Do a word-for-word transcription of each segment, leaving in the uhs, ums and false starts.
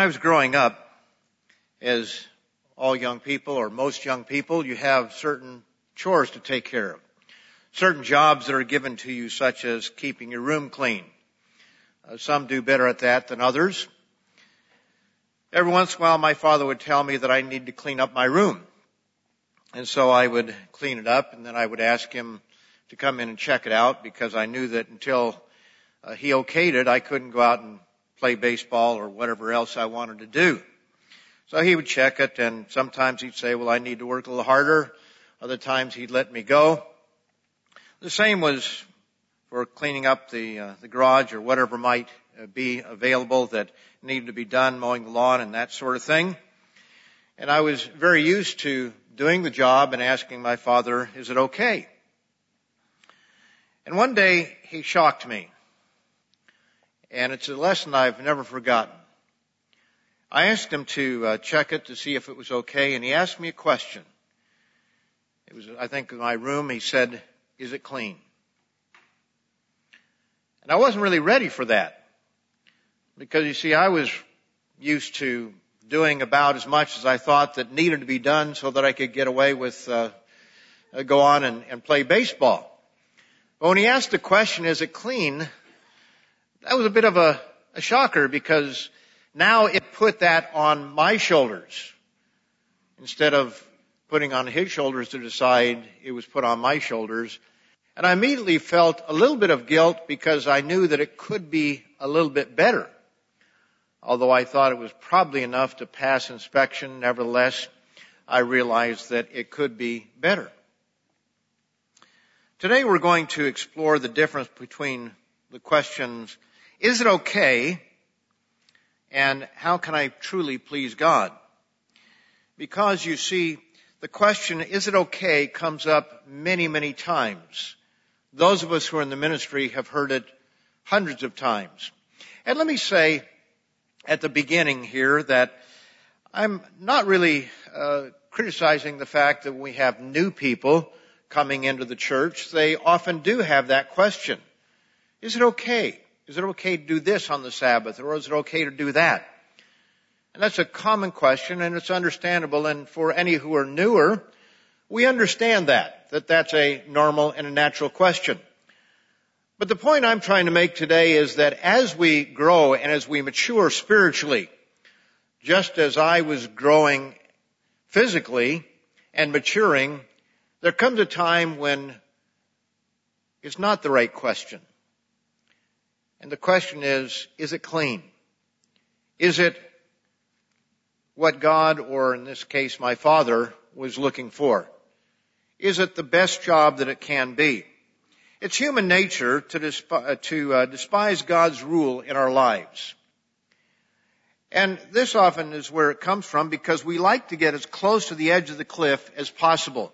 I was growing up, as all young people or most young people, you have certain chores to take care of, certain jobs that are given to you, such as keeping your room clean. Uh, some do better at that than others. Every once in a while, my father would tell me that I need to clean up my room. And so I would clean it up, and then I would ask him to come in and check it out, because I knew that until uh, he okayed it, I couldn't go out and play baseball or whatever else I wanted to do. So he would check it, and sometimes he'd say, well, I need to work a little harder. Other times he'd let me go. The same was for cleaning up the uh, the garage or whatever might uh, be available that needed to be done, mowing the lawn and that sort of thing. And I was very used to doing the job and asking my father, is it okay? And one day he shocked me. And it's a lesson I've never forgotten. I asked him to uh, check it to see if it was okay, and he asked me a question. It was, I think, in my room. He said, is it clean? And I wasn't really ready for that, because, you see, I was used to doing about as much as I thought that needed to be done so that I could get away with, uh, go on and, and play baseball. But when he asked the question, is it clean, that was a bit of a, a shocker, because now it put that on my shoulders instead of putting on his shoulders to decide. It was put on my shoulders. And I immediately felt a little bit of guilt, because I knew that it could be a little bit better. Although I thought it was probably enough to pass inspection, nevertheless, I realized that it could be better. Today we're going to explore the difference between the questions, is it okay? And how can I truly please God? Because, you see, the question, is it okay, comes up many, many times. Those of us who are in the ministry have heard it hundreds of times. And let me say at the beginning here that I'm not really uh, criticizing the fact that we have new people coming into the church. They often do have that question. Is it okay? Is it okay to do this on the Sabbath, or is it okay to do that? And that's a common question, and it's understandable. And for any who are newer, we understand that, that that's a normal and a natural question. But the point I'm trying to make today is that as we grow and as we mature spiritually, just as I was growing physically and maturing, there comes a time when it's not the right question. And the question is, is it clean? Is it what God, or in this case, my father, was looking for? Is it the best job that it can be? It's human nature to, desp- to uh, despise God's rule in our lives. And this often is where it comes from, because we like to get as close to the edge of the cliff as possible.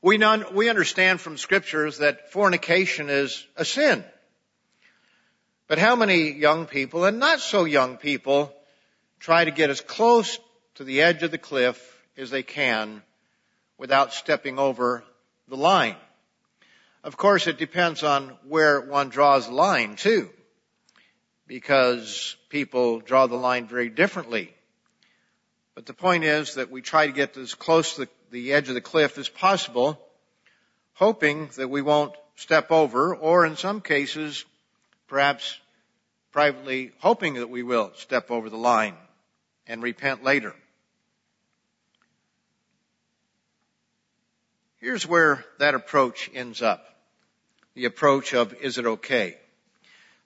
We, non- we understand from scriptures that fornication is a sin. But how many young people, and not so young people, try to get as close to the edge of the cliff as they can without stepping over the line? Of course, it depends on where one draws the line, too, because people draw the line very differently. But the point is that we try to get as close to the, the edge of the cliff as possible, hoping that we won't step over, or in some cases, perhaps privately hoping that we will step over the line and repent later. Here's where that approach ends up, the approach of, is it okay?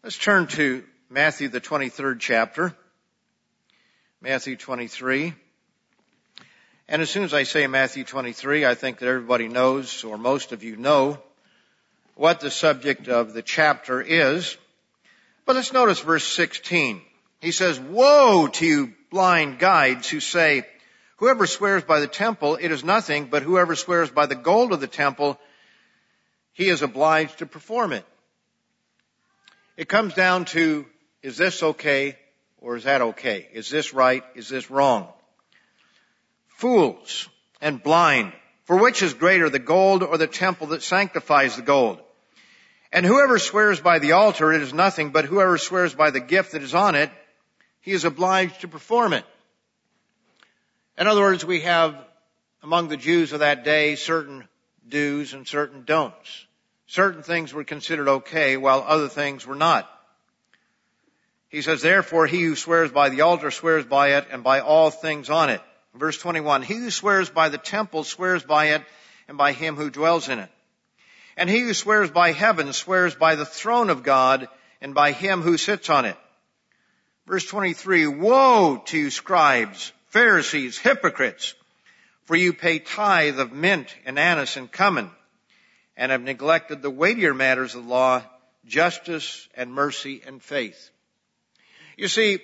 Let's turn to Matthew, the twenty-third chapter, Matthew twenty-three. And as soon as I say Matthew twenty-three, I think that everybody knows, or most of you know, what the subject of the chapter is. But let's notice verse sixteen. He says, woe to you blind guides who say, whoever swears by the temple, it is nothing, but whoever swears by the gold of the temple, he is obliged to perform it. It comes down to, is this okay, or is that okay? Is this right? Is this wrong? Fools and blind, for which is greater, the gold or the temple that sanctifies the gold? And whoever swears by the altar, it is nothing, but whoever swears by the gift that is on it, he is obliged to perform it. In other words, we have among the Jews of that day certain do's and certain don'ts. Certain things were considered okay, while other things were not. He says, therefore, he who swears by the altar swears by it and by all things on it. Verse twenty-one, he who swears by the temple swears by it and by him who dwells in it. And he who swears by heaven swears by the throne of God and by him who sits on it. Verse twenty-three, woe to you scribes, Pharisees, hypocrites, for you pay tithe of mint and anise and cumin, and have neglected the weightier matters of law, justice and mercy and faith. You see,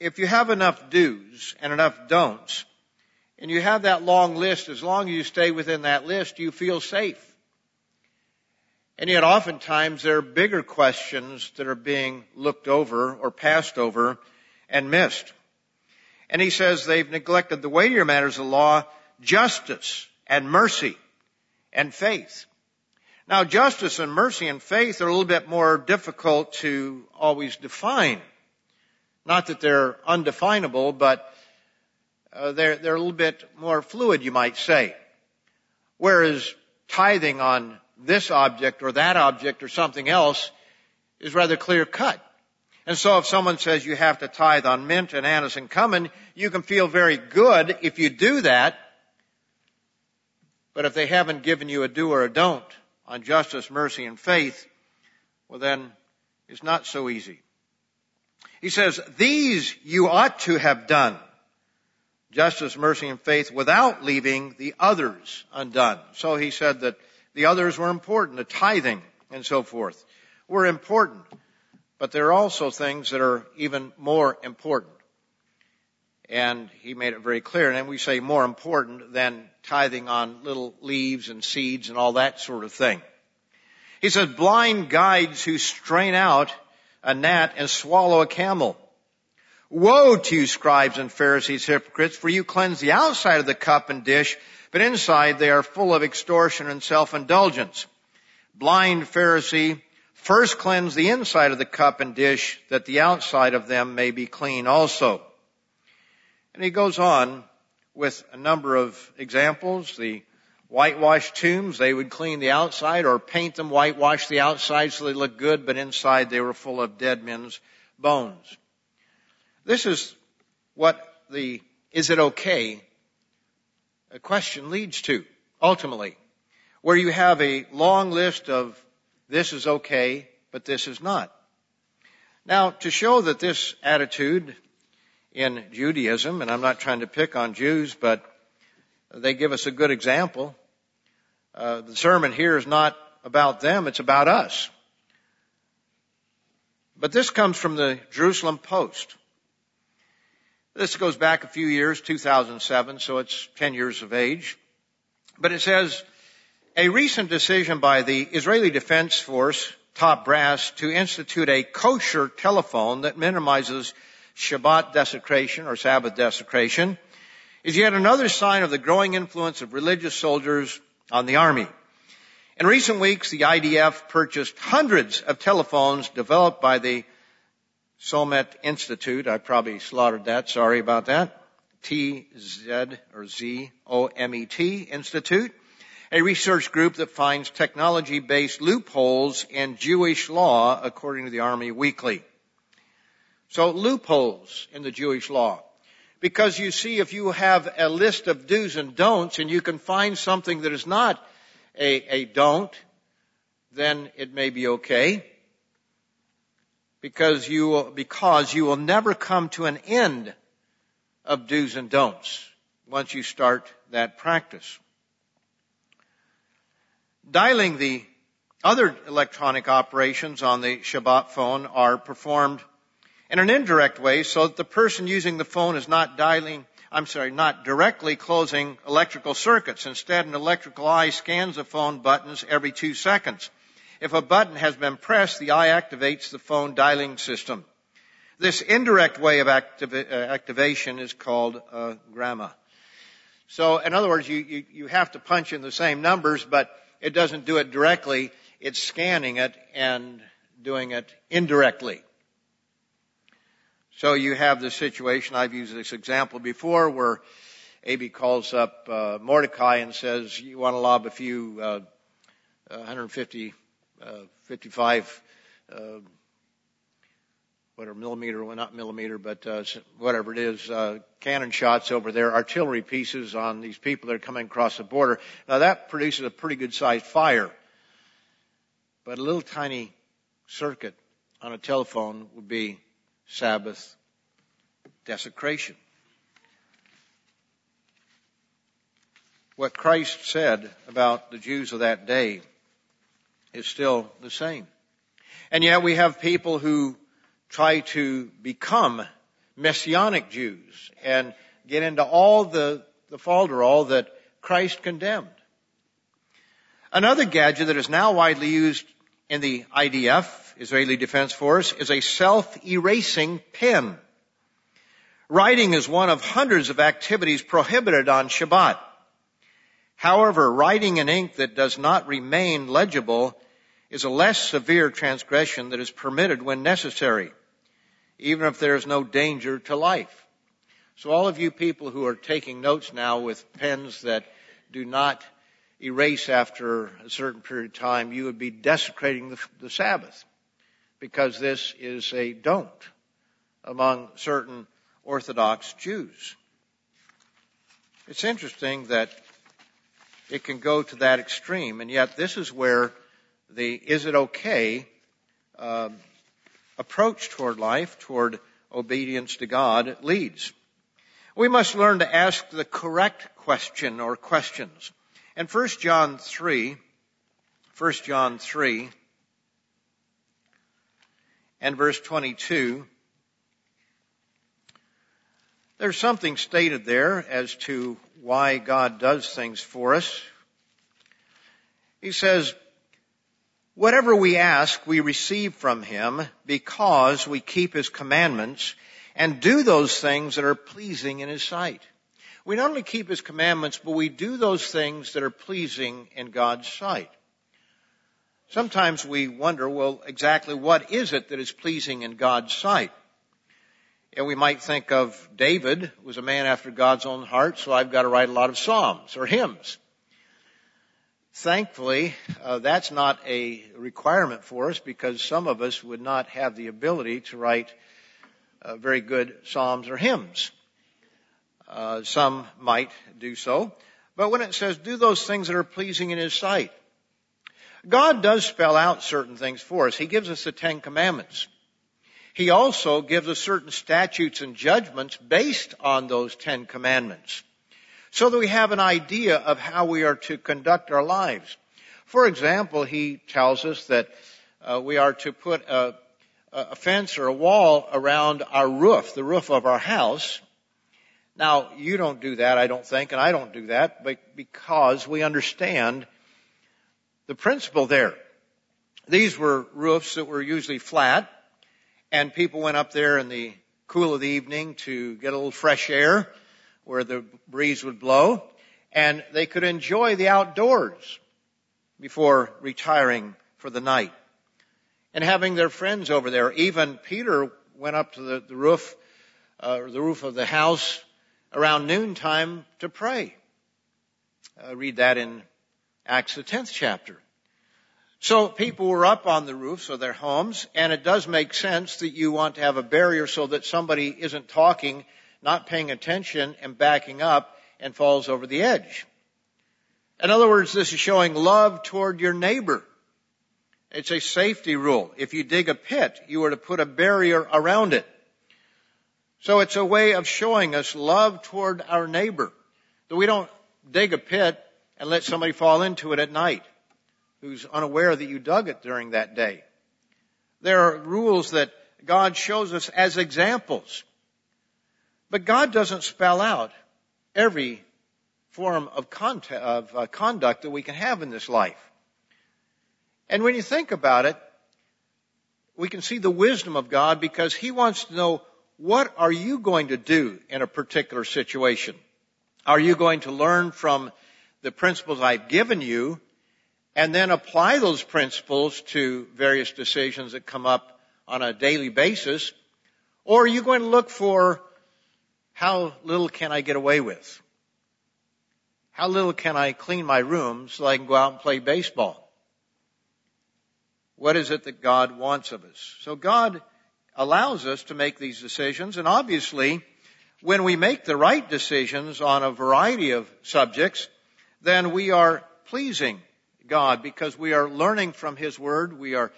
if you have enough do's and enough don'ts, and you have that long list, as long as you stay within that list, you feel safe. And yet oftentimes there are bigger questions that are being looked over or passed over and missed. And he says they've neglected the weightier matters of law, justice and mercy and faith. Now, justice and mercy and faith are a little bit more difficult to always define. Not that they're undefinable, but uh, they're, they're a little bit more fluid, you might say. Whereas tithing on this object or that object or something else is rather clear cut. And so if someone says you have to tithe on mint and anise and cumin, you can feel very good if you do that. But if they haven't given you a do or a don't on justice, mercy, and faith, well, then it's not so easy. He says, these you ought to have done, justice, mercy, and faith, without leaving the others undone. So he said that the others were important, the tithing and so forth were important. But there are also things that are even more important. And he made it very clear. And we say more important than tithing on little leaves and seeds and all that sort of thing. He says, blind guides who strain out a gnat and swallow a camel. Woe to you, scribes and Pharisees, hypocrites, for you cleanse the outside of the cup and dish, but inside they are full of extortion and self-indulgence. Blind Pharisee, first cleanse the inside of the cup and dish, that the outside of them may be clean also. And he goes on with a number of examples. The whitewashed tombs, they would clean the outside or paint them, whitewash the outside so they look good, but inside they were full of dead men's bones. This is what the is it okay question leads to, ultimately, where you have a long list of this is okay, but this is not. Now, to show that this attitude in Judaism, and I'm not trying to pick on Jews, but they give us a good example. Uh, the sermon here is not about them, it's about us. But this comes from the Jerusalem Post. This goes back a few years, two thousand seven, so it's ten years of age. But it says, a recent decision by the Israeli Defense Force top brass to institute a kosher telephone that minimizes Shabbat desecration or Sabbath desecration is yet another sign of the growing influence of religious soldiers on the army. In recent weeks, the I D F purchased hundreds of telephones developed by the TZOMET Institute. I probably slaughtered that. Sorry about that. T Z or Z O M E T Institute. A research group that finds technology-based loopholes in Jewish law, according to the Army Weekly. So loopholes in the Jewish law. Because you see, if you have a list of do's and don'ts and you can find something that is not a, a don't, then it may be okay. Because you will, because you will never come to an end of do's and don'ts once you start that practice. Dialing the other electronic operations on the Shabbat phone are performed in an indirect way so that the person using the phone is not dialing, I'm sorry, not directly closing electrical circuits. Instead, an electrical eye scans the phone buttons every two seconds. If a button has been pressed, the eye activates the phone dialing system. This indirect way of activa- uh, activation is called uh, gramma. So, in other words, you, you, you have to punch in the same numbers, but it doesn't do it directly. It's scanning it and doing it indirectly. So you have this situation, I've used this example before, where Abi calls up uh, Mordecai and says, you want to lob a few uh, one hundred fifty, uh, fifty-five, uh, whatever, millimeter, well not millimeter, but uh, whatever it is, uh, cannon shots over there, artillery pieces on these people that are coming across the border. Now that produces a pretty good sized fire, but a little tiny circuit on a telephone would be Sabbath desecration. What Christ said about the Jews of that day is still the same. And yet we have people who try to become Messianic Jews and get into all the, the falderall that Christ condemned. Another gadget that is now widely used in the I D F, Israeli Defense Force, is a self-erasing pen. Writing is one of hundreds of activities prohibited on Shabbat. However, writing in ink that does not remain legible is a less severe transgression that is permitted when necessary, even if there is no danger to life. So all of you people who are taking notes now with pens that do not erase after a certain period of time, you would be desecrating the, the Sabbath, because this is a don't among certain Orthodox Jews. It's interesting that it can go to that extreme, and yet this is where the is it okay uh, approach toward life, toward obedience to God leads. We must learn to ask the correct question or questions. And First John three, First John three, and verse twenty-two, there's something stated there as to why God does things for us. He says, whatever we ask, we receive from him, because we keep his commandments and do those things that are pleasing in his sight. We not only keep his commandments, but we do those things that are pleasing in God's sight. Sometimes we wonder, well, exactly what is it that is pleasing in God's sight? And we might think of David, who was a man after God's own heart, so I've got to write a lot of psalms or hymns. Thankfully, uh, that's not a requirement for us, because some of us would not have the ability to write uh, very good psalms or hymns. Uh, some might do so. But when it says, do those things that are pleasing in his sight, God does spell out certain things for us. He gives us the Ten Commandments. He also gives us certain statutes and judgments based on those Ten Commandments, so that we have an idea of how we are to conduct our lives. For example, he tells us that uh, we are to put a, a fence or a wall around our roof, the roof of our house. Now, you don't do that, I don't think, and I don't do that, but because we understand the principle there. These were roofs that were usually flat, and people went up there in the cool of the evening to get a little fresh air where the breeze would blow, and they could enjoy the outdoors before retiring for the night and having their friends over there. Even Peter went up to the, the roof, uh, the roof of the house around noontime to pray. Uh, read that in Acts, the tenth chapter. So people were up on the roofs of their homes, and it does make sense that you want to have a barrier so that somebody isn't talking, not paying attention, and backing up and falls over the edge. In other words, this is showing love toward your neighbor. It's a safety rule. If you dig a pit, you are to put a barrier around it. So it's a way of showing us love toward our neighbor, that we don't dig a pit and let somebody fall into it at night who's unaware that you dug it during that day. There are rules that God shows us as examples. But God doesn't spell out every form of, cont- of uh, conduct that we can have in this life. And when you think about it, we can see the wisdom of God, because he wants to know, what are you going to do in a particular situation? Are you going to learn from the principles I've given you, and then apply those principles to various decisions that come up on a daily basis? Or are you going to look for how little can I get away with? How little can I clean my room so I can go out and play baseball? What is it that God wants of us? So God allows us to make these decisions. And obviously, when we make the right decisions on a variety of subjects, then we are pleasing God because we are learning from His Word. We are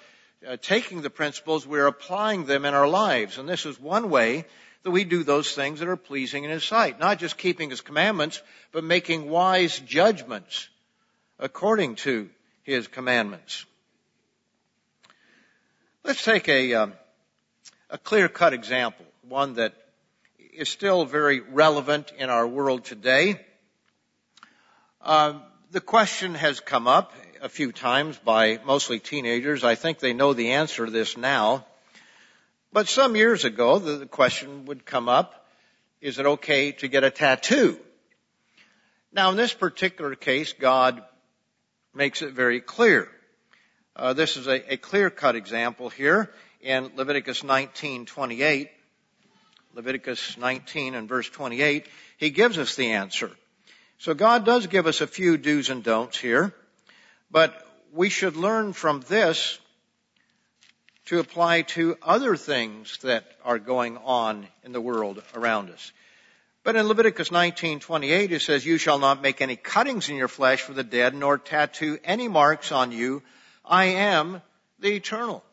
uh, taking the principles. We are applying them in our lives. And this is one way that we do those things that are pleasing in His sight, not just keeping His commandments, but making wise judgments according to His commandments. Let's take a, um, a clear-cut example, one that is still very relevant in our world today. Uh, the question has come up a few times by mostly teenagers. I think they know the answer to this now. But some years ago, the question would come up, is it okay to get a tattoo? Now, in this particular case, God makes it very clear. Uh, this is a, a clear-cut example here in Leviticus nineteen twenty-eight. Leviticus nineteen and verse twenty-eight, He gives us the answer. So God does give us a few do's and don'ts here, but we should learn from this to apply to other things that are going on in the world around us. But in Leviticus nineteen twenty-eight, it says, "You shall not make any cuttings in your flesh for the dead, nor tattoo any marks on you. I am the Eternal."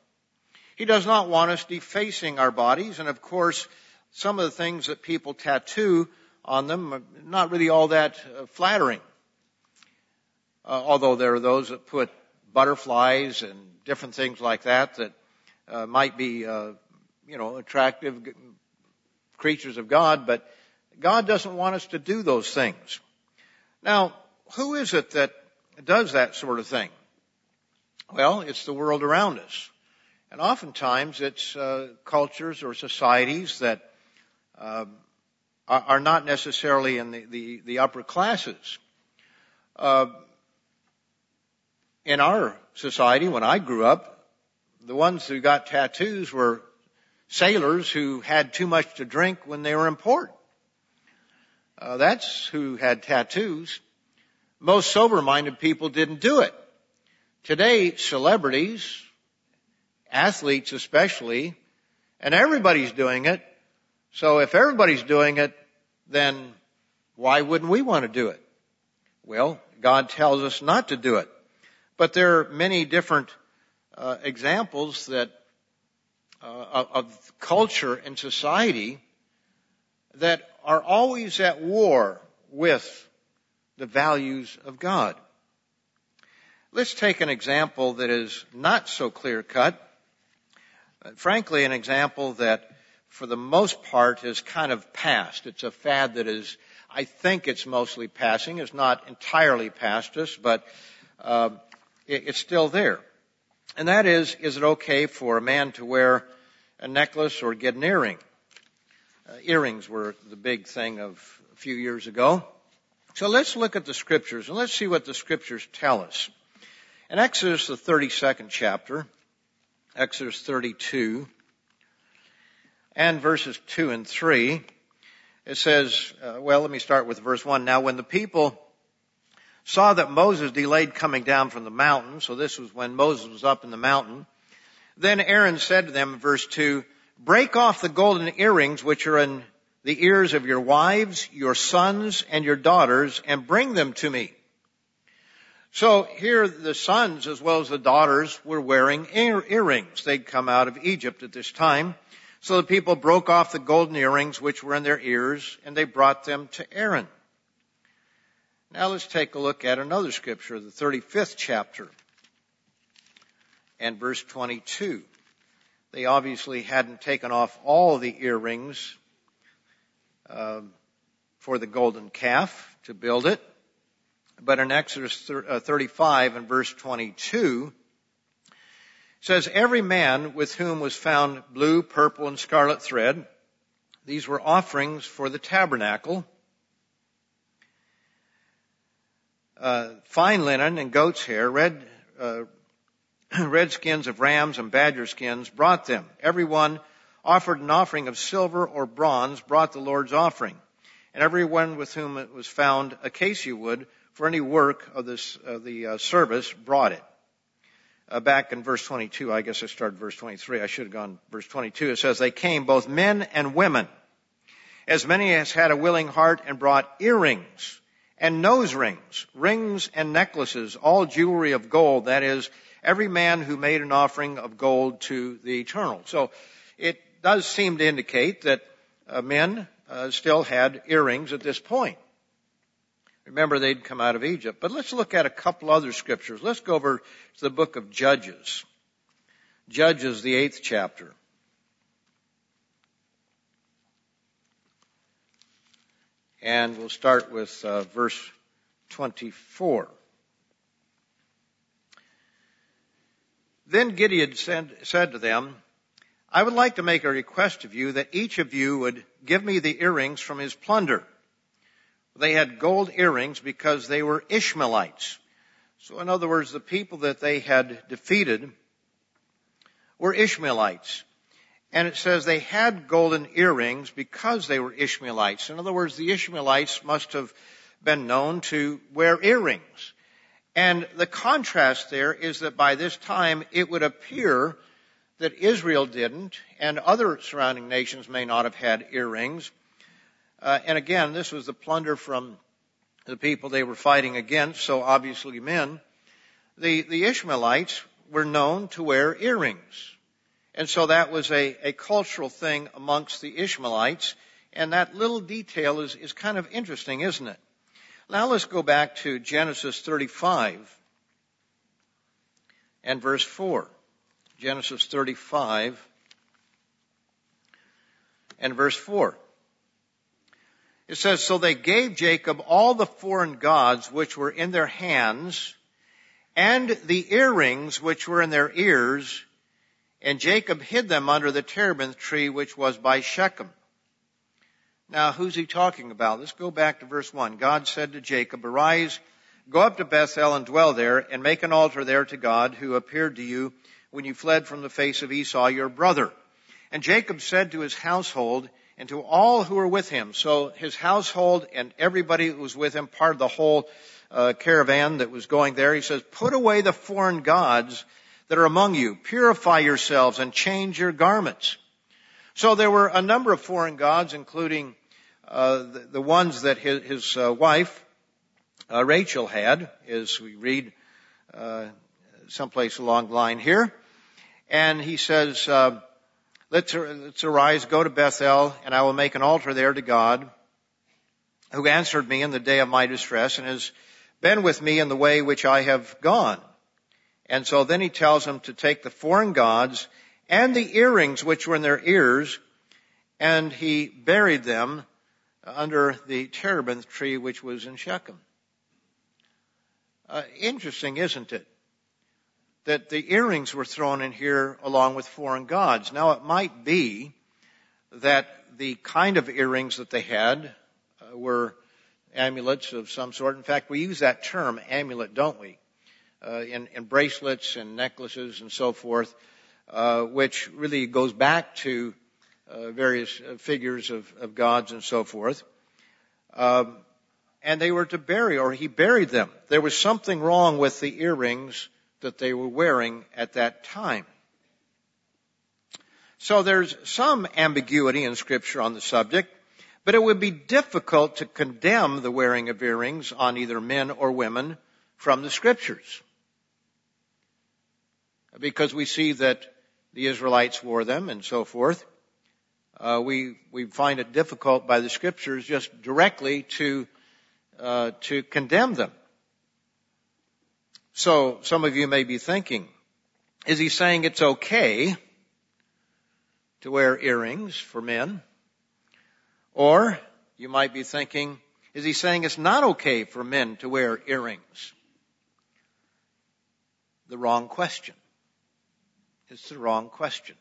He does not want us defacing our bodies. And of course, some of the things that people tattoo on them are not really all that flattering. Uh, although there are those that put butterflies and different things like that that Uh, might be, uh, you know, attractive creatures of God, but God doesn't want us to do those things. Now, who is it that does that sort of thing? Well, it's the world around us. And oftentimes it's uh, cultures or societies that uh, are, are not necessarily in the, the, the upper classes. Uh, in our society, when I grew up, the ones who got tattoos were sailors who had too much to drink when they were in port. Uh, that's who had tattoos. Most sober-minded people didn't do it. Today, celebrities, athletes especially, and everybody's doing it. So if everybody's doing it, then why wouldn't we want to do it? Well, God tells us not to do it. But there are many different Uh, examples that uh, of, of culture and society that are always at war with the values of God. Let's take an example that is not so clear-cut. Uh, frankly, an example that for the most part is kind of past. It's a fad that is, I think it's mostly passing. It's not entirely past us, but uh, it, it's still there. And that is, is it okay for a man to wear a necklace or get an earring? Uh, earrings were the big thing of a few years ago. So let's look at the Scriptures, and let's see what the Scriptures tell us. In Exodus, the thirty-second chapter, Exodus thirty-two, and verses two and three, it says, uh, well, let me start with verse one. "Now, when the people saw that Moses delayed coming down from the mountain," so this was when Moses was up in the mountain, "then Aaron said to them," verse two, "break off the golden earrings which are in the ears of your wives, your sons, and your daughters, and bring them to me." So here the sons as well as the daughters were wearing ear- earrings. They'd come out of Egypt at this time. So the people broke off the golden earrings which were in their ears, and they brought them to Aaron. Now let's take a look at another scripture, the thirty-fifth chapter and verse twenty-two. They obviously hadn't taken off all the earrings uh, for the golden calf to build it. But in Exodus thirty-five and verse twenty-two, it says, "Every man with whom was found blue, purple, and scarlet thread, these were offerings for the tabernacle. Uh, fine linen and goat's hair, red, uh, red skins of rams and badger skins brought them. Everyone offered an offering of silver or bronze, brought the Lord's offering. And everyone with whom it was found acacia wood for any work of this of the uh, service brought it. Uh, back in verse twenty-two, I guess I started verse twenty-three. I should have gone verse twenty-two. It says, they came, both men and women, as many as had a willing heart, and brought earrings and nose rings, rings and necklaces, all jewelry of gold. That is, every man who made an offering of gold to the Eternal. So it does seem to indicate that uh, men uh, still had earrings at this point. Remember, they'd come out of Egypt. But let's look at a couple other scriptures. Let's go over to the book of Judges. Judges, the eighth chapter. And we'll start with uh, verse twenty-four. Then Gideon said, said to them, I would like to make a request of you that each of you would give me the earrings from his plunder. They had gold earrings because they were Ishmaelites. So in other words, the people that they had defeated were Ishmaelites. And it says they had golden earrings because they were Ishmaelites. In other words, the Ishmaelites must have been known to wear earrings. And the contrast there is that by this time, it would appear that Israel didn't, and other surrounding nations may not have had earrings. Uh, and again, this was the plunder from the people they were fighting against, so obviously men. The, the Ishmaelites were known to wear earrings. And so that was a, a cultural thing amongst the Ishmaelites. And that little detail is, is kind of interesting, isn't it? Now let's go back to Genesis thirty-five and verse four. Genesis thirty-five and verse four. It says, so they gave Jacob all the foreign gods which were in their hands and the earrings which were in their ears, and Jacob hid them under the terebinth tree, which was by Shechem. Now, who's he talking about? Let's go back to verse one. God said to Jacob, arise, go up to Bethel and dwell there, and make an altar there to God who appeared to you when you fled from the face of Esau, your brother. And Jacob said to his household and to all who were with him. So his household and everybody who was with him, part of the whole uh, caravan that was going there, he says, put away the foreign gods that are among you, purify yourselves and change your garments. So there were a number of foreign gods, including uh, the, the ones that his, his uh, wife, uh, Rachel, had, as we read uh, someplace along the line here. And he says, uh, let's, let's arise, go to Bethel, and I will make an altar there to God, who answered me in the day of my distress and has been with me in the way which I have gone. And so then he tells them to take the foreign gods and the earrings which were in their ears, and he buried them under the terebinth tree which was in Shechem. Uh, interesting, isn't it? That the earrings were thrown in here along with foreign gods. Now it might be that the kind of earrings that they had uh, were amulets of some sort. In fact, we use that term, amulet, don't we? Uh, in, in bracelets and necklaces and so forth, uh, which really goes back to uh, various figures of, of gods and so forth. Um, and they were to bury, or he buried them. There was something wrong with the earrings that they were wearing at that time. So there's some ambiguity in Scripture on the subject, but it would be difficult to condemn the wearing of earrings on either men or women from the Scriptures, because we see that the Israelites wore them and so forth. Uh, we we find it difficult by the Scriptures just directly to uh, to condemn them. So some of you may be thinking, is he saying it's okay to wear earrings for men? Or you might be thinking, is he saying it's not okay for men to wear earrings? The wrong question. It's the wrong question.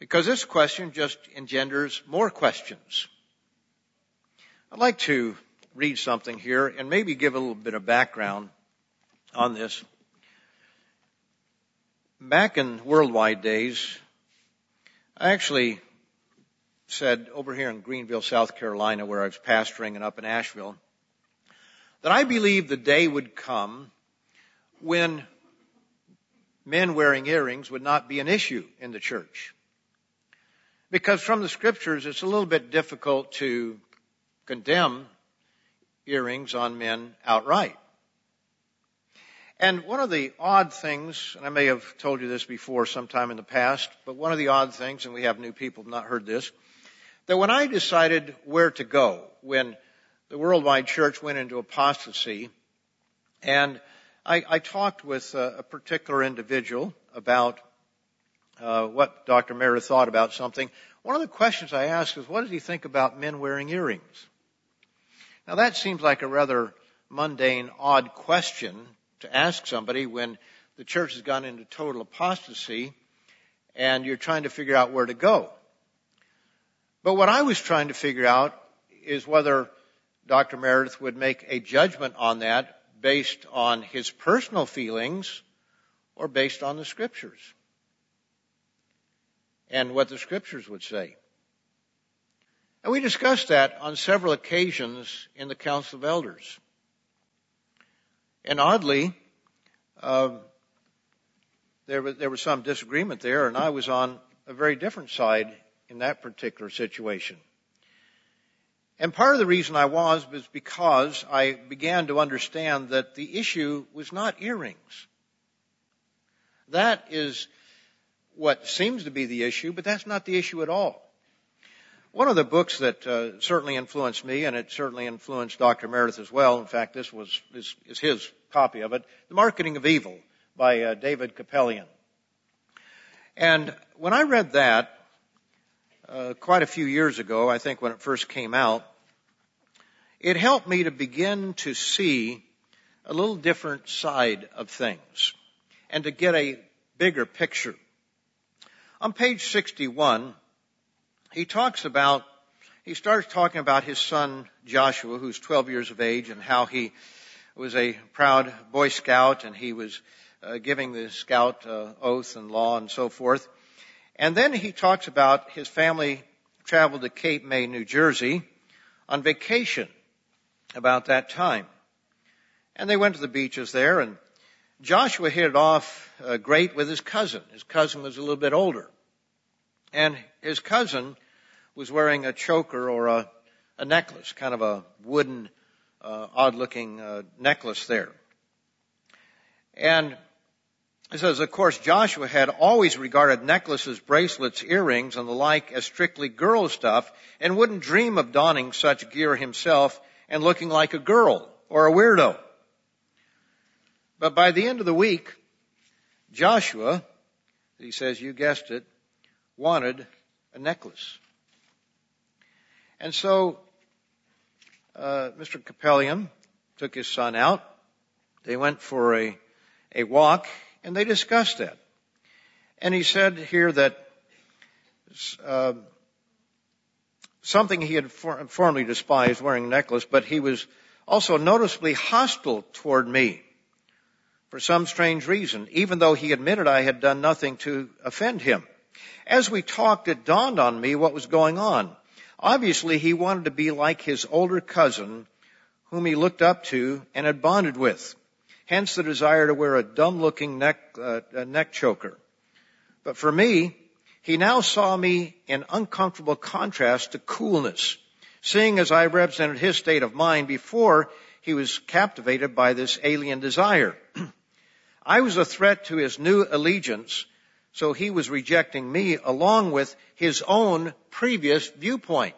Because this question just engenders more questions. I'd like to read something here and maybe give a little bit of background on this. Back in worldwide days, I actually said over here in Greenville, South Carolina, where I was pastoring, and up in Asheville, that I believed the day would come when men wearing earrings would not be an issue in the church. Because from the scriptures, it's a little bit difficult to condemn earrings on men outright. And one of the odd things, and I may have told you this before sometime in the past, but one of the odd things, and we have new people who have not heard this, that when I decided where to go, when the worldwide church went into apostasy, and I, I talked with a, a particular individual about uh, what Doctor Meredith thought about something, one of the questions I asked is, what does he think about men wearing earrings? Now that seems like a rather mundane, odd question to ask somebody when the church has gone into total apostasy and you're trying to figure out where to go. But what I was trying to figure out is whether Doctor Meredith would make a judgment on that based on his personal feelings or based on the scriptures and what the scriptures would say. And we discussed that on several occasions in the Council of Elders. And oddly, uh, there was, there was some disagreement there, and I was on a very different side in that particular situation. And part of the reason I was was because I began to understand that the issue was not earrings. That is what seems to be the issue, but that's not the issue at all. One of the books that uh, certainly influenced me, and it certainly influenced Doctor Meredith as well, in fact, this was this is his copy of it, The Marketing of Evil by uh, David Capellian. And when I read that uh, quite a few years ago, I think when it first came out, it helped me to begin to see a little different side of things and to get a bigger picture. On page sixty-one, he talks about, he starts talking about his son Joshua, who's twelve years of age, and how he was a proud Boy Scout, and he was uh, giving the Scout uh, oath and law and so forth. And then he talks about his family traveled to Cape May, New Jersey, on vacation about that time. And they went to the beaches there, and Joshua hit it off uh, great with his cousin. His cousin was a little bit older. And his cousin was wearing a choker or a, a necklace, kind of a wooden, uh, odd-looking uh, necklace there. And it says, of course, Joshua had always regarded necklaces, bracelets, earrings, and the like as strictly girl stuff, and wouldn't dream of donning such gear himself and looking like a girl or a weirdo. But by the end of the week, Joshua, he says, you guessed it, wanted a necklace. And so uh, Mister Capellian took his son out. They went for a, a walk, and they discussed that. And he said here that uh, something he had for, formerly despised, wearing a necklace, but he was also noticeably hostile toward me for some strange reason, even though he admitted I had done nothing to offend him. As we talked, it dawned on me what was going on. Obviously, he wanted to be like his older cousin, whom he looked up to and had bonded with, hence the desire to wear a dumb-looking neck, uh, neck choker. But for me, he now saw me in uncomfortable contrast to coolness, seeing as I represented his state of mind before he was captivated by this alien desire. I was a threat to his new allegiance, so he was rejecting me along with his own previous viewpoint.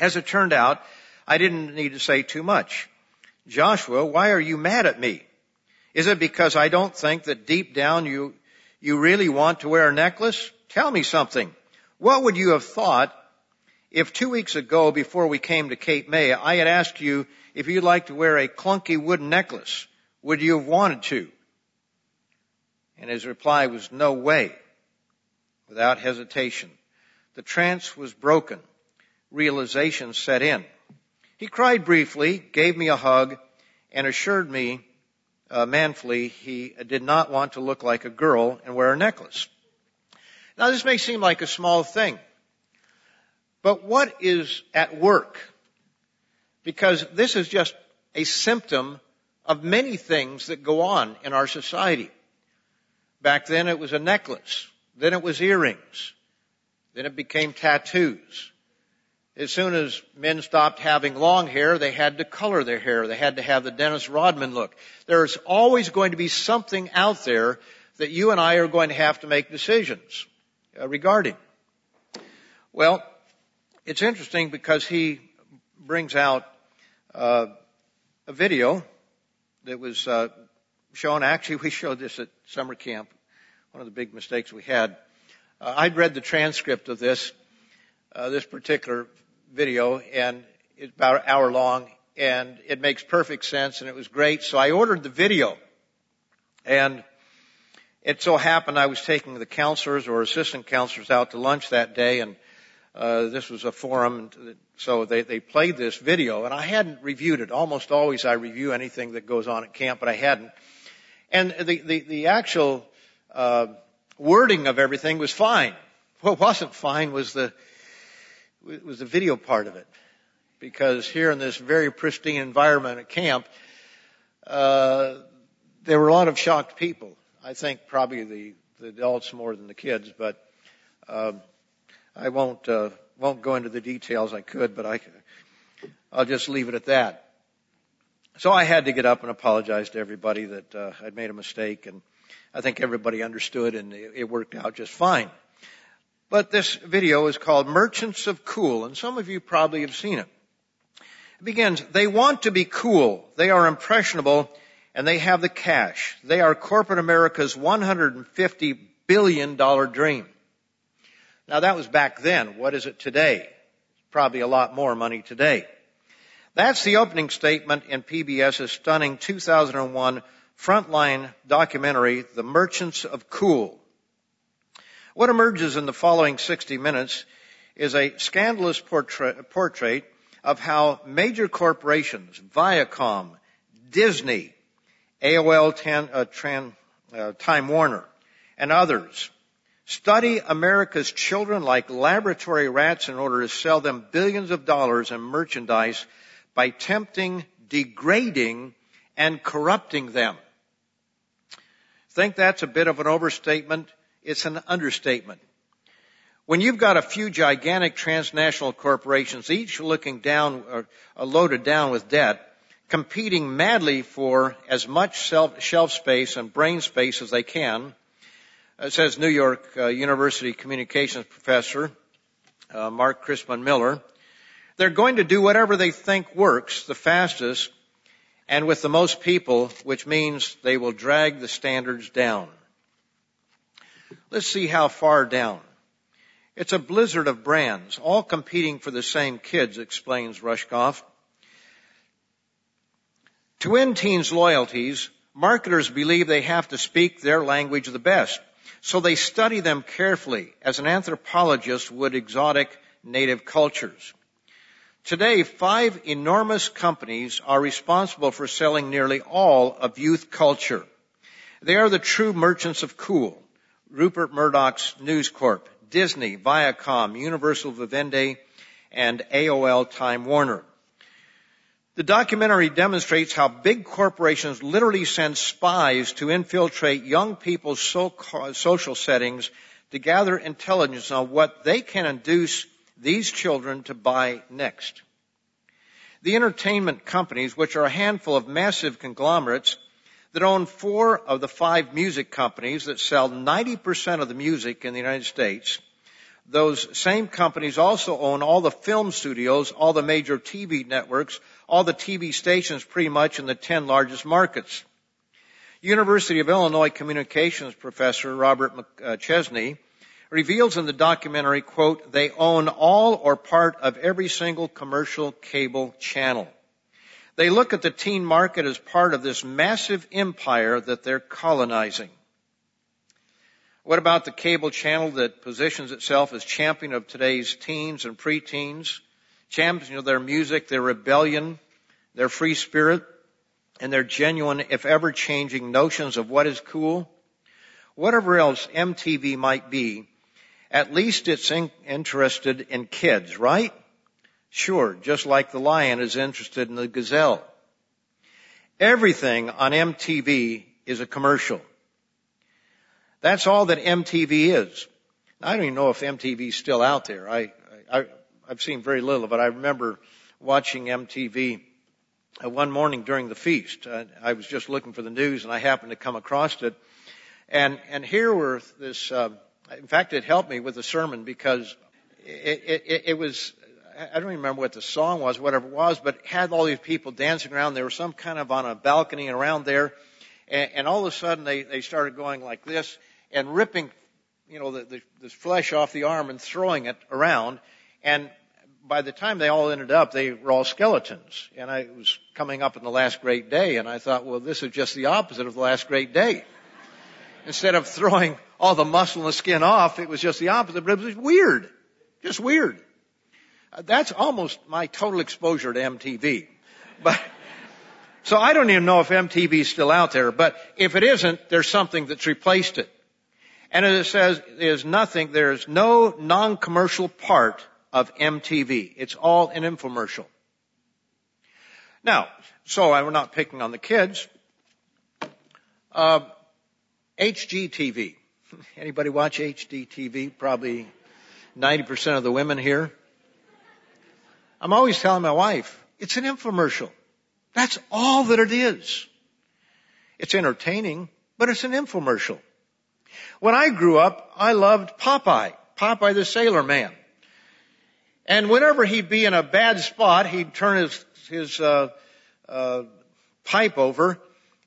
As it turned out, I didn't need to say too much. Joshua, why are you mad at me? Is it because I don't think that deep down you, you really want to wear a necklace? Tell me something. What would you have thought if two weeks ago, before we came to Cape May, I had asked you if you'd like to wear a clunky wooden necklace? Would you have wanted to? And his reply was, no way, without hesitation. The trance was broken. Realization set in. He cried briefly, gave me a hug, and assured me uh, manfully he did not want to look like a girl and wear a necklace. Now, this may seem like a small thing, but what is at work? Because this is just a symptom of many things that go on in our society. Back then, it was a necklace. Then it was earrings. Then it became tattoos. As soon as men stopped having long hair, they had to color their hair. They had to have the Dennis Rodman look. There is always going to be something out there that you and I are going to have to make decisions regarding. Well, it's interesting because he brings out uh, a video that was uh, shown. Actually, we showed this at summer camp, one of the big mistakes we had. Uh, I'd read the transcript of this, uh, this particular video, and it's about an hour long, and it makes perfect sense, and it was great. So I ordered the video, and it so happened I was taking the counselors or assistant counselors out to lunch that day, and uh, this was a forum, so they, they played this video, and I hadn't reviewed it. Almost always I review anything that goes on at camp, but I hadn't. And the, the, the actual uh, wording of everything was fine. What wasn't fine was the was the video part of it, because here in this very pristine environment at camp, uh, there were a lot of shocked people. I think probably the, the adults more than the kids, but um, I won't uh, won't go into the details. I could, but I I'll just leave it at that. So I had to get up and apologize to everybody that uh, I'd made a mistake, and I think everybody understood, and it worked out just fine. But this video is called Merchants of Cool, and some of you probably have seen it. It begins, they want to be cool. They are impressionable, and they have the cash. They are corporate America's one hundred fifty billion dollars dream. Now, that was back then. What is it today? It's probably a lot more money today. That's the opening statement in P B S's stunning two thousand one frontline documentary, The Merchants of Cool. What emerges in the following sixty minutes is a scandalous portrait, portrait of how major corporations, Viacom, Disney, A O L, Tan, uh, Tran, uh, Time Warner, and others, study America's children like laboratory rats in order to sell them billions of dollars in merchandise by tempting, degrading, and corrupting them. Think that's a bit of an overstatement? It's an understatement. When you've got a few gigantic transnational corporations, each looking down, or loaded down with debt, competing madly for as much shelf space and brain space as they can, it says New York uh, University communications professor uh, Mark Crispin Miller, they're going to do whatever they think works the fastest and with the most people, which means they will drag the standards down. Let's see how far down. It's a blizzard of brands, all competing for the same kids, explains Rushkoff. To win teens' loyalties, marketers believe they have to speak their language the best, so they study them carefully, as an anthropologist would exotic native cultures. Today, five enormous companies are responsible for selling nearly all of youth culture. They are the true merchants of cool. Rupert Murdoch's News Corp, Disney, Viacom, Universal Vivendi, and A O L Time Warner. The documentary demonstrates how big corporations literally send spies to infiltrate young people's social settings to gather intelligence on what they can induce these children to buy next. The entertainment companies, which are a handful of massive conglomerates that own four of the five music companies that sell ninety percent of the music in the United States, those same companies also own all the film studios, all the major T V networks, all the T V stations pretty much in the ten largest markets. University of Illinois communications professor Robert McChesney reveals in the documentary, quote, they own all or part of every single commercial cable channel. They look at the teen market as part of this massive empire that they're colonizing. What about the cable channel that positions itself as champion of today's teens and preteens, champion of their music, their rebellion, their free spirit, and their genuine, if ever changing, notions of what is cool? Whatever else M T V might be, At least it's in- interested in kids, right? Sure, just like the lion is interested in the gazelle. Everything on M T V is a commercial. That's all that M T V is. I don't even know if M T V is still out there. I, I, I've seen very little of it. I remember watching M T V one morning during the feast. I, I was just looking for the news, and I happened to come across it. And and here were this. Uh, in fact, it helped me with the sermon because it, it, it was. I don't remember what the song was, whatever it was, but it had all these people dancing around. They were some kind of on a balcony around there, and, and all of a sudden they, they started going like this and ripping, you know, the, the, the flesh off the arm and throwing it around. And by the time they all ended up, they were all skeletons. And I was coming up in the last great day, and I thought, well, this is just the opposite of the last great day. Instead of throwing all the muscle and the skin off, it was just the opposite. But it was weird, just weird. That's almost my total exposure to M T V. But so I don't even know if M T V is still out there. But if it isn't, there's something that's replaced it. And as it says, there's nothing, there's no non-commercial part of M T V. It's all an infomercial. Now, so I, we're not picking on the kids. Uh, H G T V. Anybody watch H G T V? Probably ninety percent of the women here. I'm always telling my wife, it's an infomercial. That's all that it is. It's entertaining, but it's an infomercial. When I grew up, I loved Popeye, Popeye the Sailor Man. And whenever he'd be in a bad spot, he'd turn his, his uh, uh, pipe over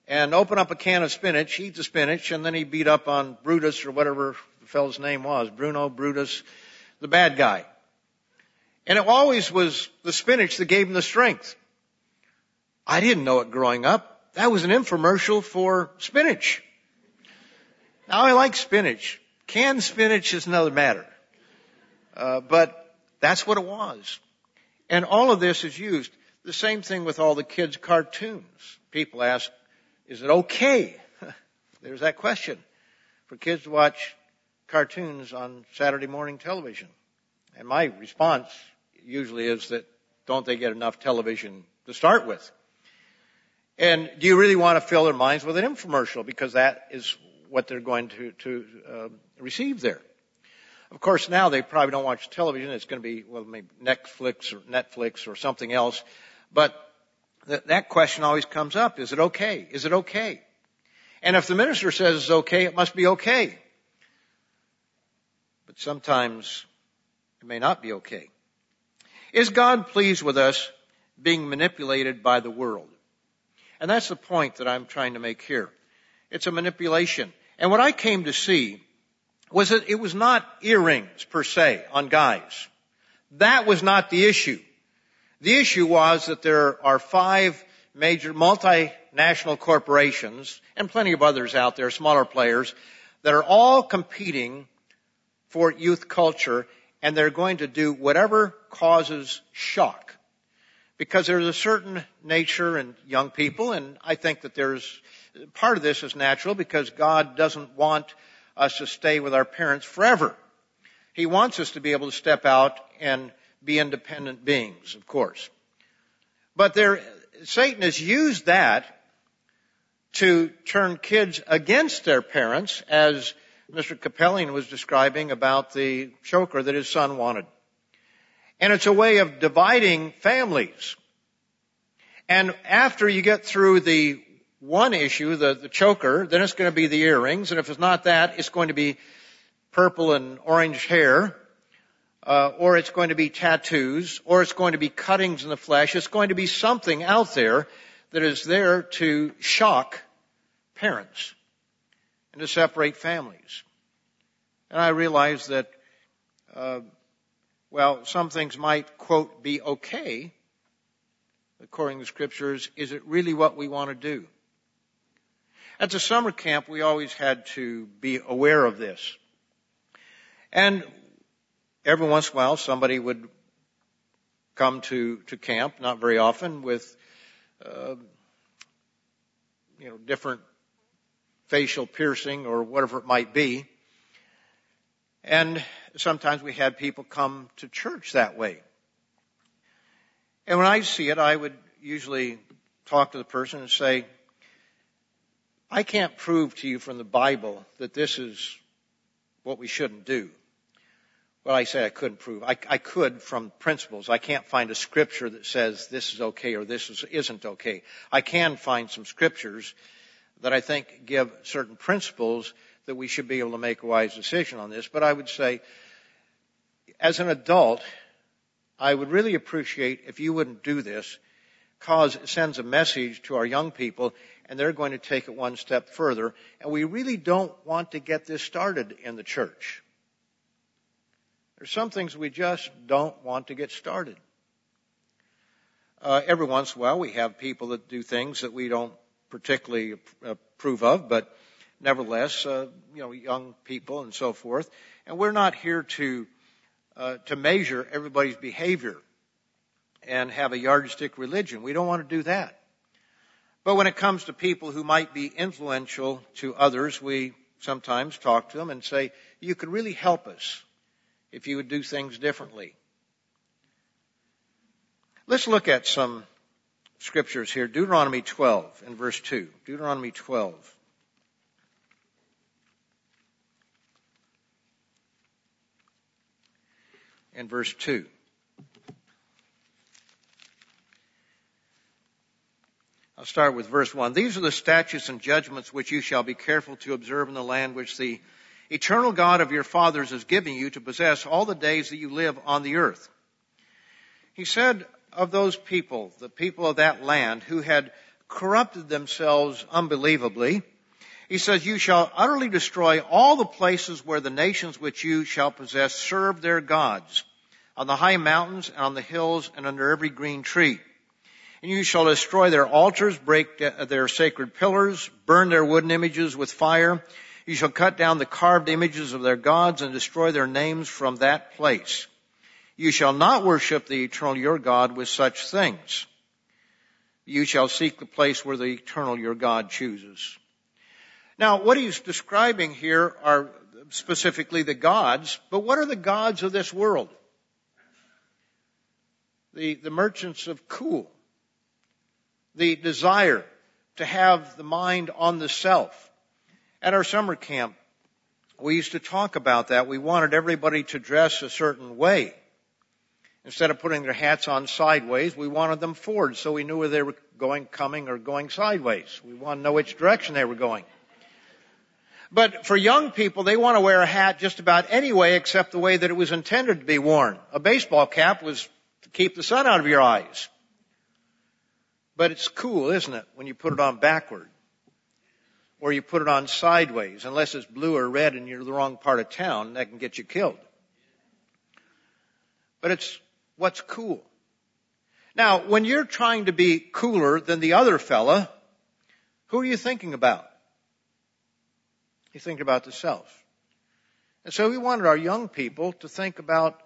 and open up a can of spinach, eat the spinach, and then he'd beat up on Brutus or whatever the fellow's name was, Bruno, Brutus, the bad guy. And it always was the spinach that gave him the strength. I didn't know it growing up. That was an infomercial for spinach. Now, I like spinach. Canned spinach is another matter. Uh, but that's what it was. And all of this is used. The same thing with all the kids' cartoons. People ask, is it okay? There's that question. For kids to watch cartoons on Saturday morning television. And my response usually is that, don't they get enough television to start with? And do you really want to fill their minds with an infomercial? Because that is what they're going to, to uh, receive there. Of course, now they probably don't watch television. It's going to be, well, maybe Netflix or Netflix or something else. But th- that question always comes up. Is it okay? Is it okay? And if the minister says it's okay, it must be okay. But sometimes it may not be okay. Is God pleased with us being manipulated by the world? And that's the point that I'm trying to make here. It's a manipulation. And what I came to see was that it was not earrings per se on guys. That was not the issue. The issue was that there are five major multinational corporations and plenty of others out there, smaller players, that are all competing for youth culture, and they're going to do whatever causes shock. Because there's a certain nature in young people, and I think that there's part of this is natural because God doesn't want us to stay with our parents forever. He wants us to be able to step out and be independent beings, of course. But there, Satan has used that to turn kids against their parents, as Mister Capellian was describing about the choker that his son wanted. And it's a way of dividing families. And after you get through the one issue, the, the choker, then it's going to be the earrings. And if it's not that, it's going to be purple and orange hair, uh, or it's going to be tattoos, or it's going to be cuttings in the flesh. It's going to be something out there that is there to shock parents and to separate families. And I realized that, uh, well, some things might, quote, be okay, according to Scriptures. Is it really what we want to do? At the summer camp, we always had to be aware of this. And every once in a while, somebody would come to, to camp, not very often, with, uh, you know, different facial piercing or whatever it might be. And sometimes we had people come to church that way. And when I see it, I would usually talk to the person and say, I can't prove to you from the Bible that this is what we shouldn't do. Well, I said I couldn't prove. I, I could from principles. I can't find a scripture that says this is okay or this is, isn't okay. I can find some scriptures that I think give certain principles that we should be able to make a wise decision on this. But I would say, as an adult, I would really appreciate if you wouldn't do this, cause it sends a message to our young people, and they're going to take it one step further. And we really don't want to get this started in the church. There's some things we just don't want to get started. Uh, every once in a while we have people that do things that we don't particularly approve of, but nevertheless, uh, you know, young people and so forth. And we're not here to, uh, to measure everybody's behavior and have a yardstick religion. We don't want to do that. But when it comes to people who might be influential to others, we sometimes talk to them and say, you could really help us if you would do things differently. Let's look at some scriptures here. Deuteronomy twelve and verse two. Deuteronomy twelve. And verse two. I'll start with verse one. These are the statutes and judgments which you shall be careful to observe in the land which the Eternal God of your fathers is giving you to possess all the days that you live on the earth. He said of those people, the people of that land who had corrupted themselves unbelievably, he says, you shall utterly destroy all the places where the nations which you shall possess serve their gods, on the high mountains and on the hills and under every green tree. And you shall destroy their altars, break their sacred pillars, burn their wooden images with fire. You shall cut down the carved images of their gods and destroy their names from that place. You shall not worship the Eternal your God with such things. You shall seek the place where the Eternal your God chooses. Now, what he's describing here are specifically the gods, but what are the gods of this world? The, the merchants of Cool, the desire to have the mind on the self. At our summer camp, we used to talk about that. We wanted everybody to dress a certain way. Instead of putting their hats on sideways, we wanted them forward so we knew where they were going, coming, or going sideways. We wanted to know which direction they were going. But for young people, they want to wear a hat just about any way except the way that it was intended to be worn. A baseball cap was to keep the sun out of your eyes. But it's cool, isn't it, when you put it on backward? Or you put it on sideways, unless it's blue or red and you're the wrong part of town, that can get you killed. But it's what's cool. Now, when you're trying to be cooler than the other fella, who are you thinking about? You're thinking about the self. And so we wanted our young people to think about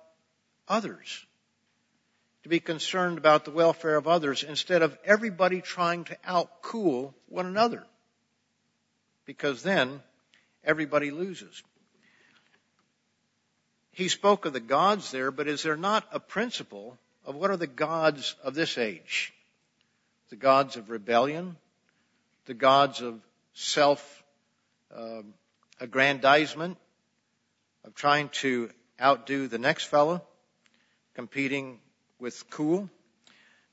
others, to be concerned about the welfare of others instead of everybody trying to out-cool one another. Because then everybody loses. He spoke of the gods there, but is there not a principle of what are the gods of this age? The gods of rebellion, the gods of self, uh, aggrandizement, of trying to outdo the next fellow, competing with cool.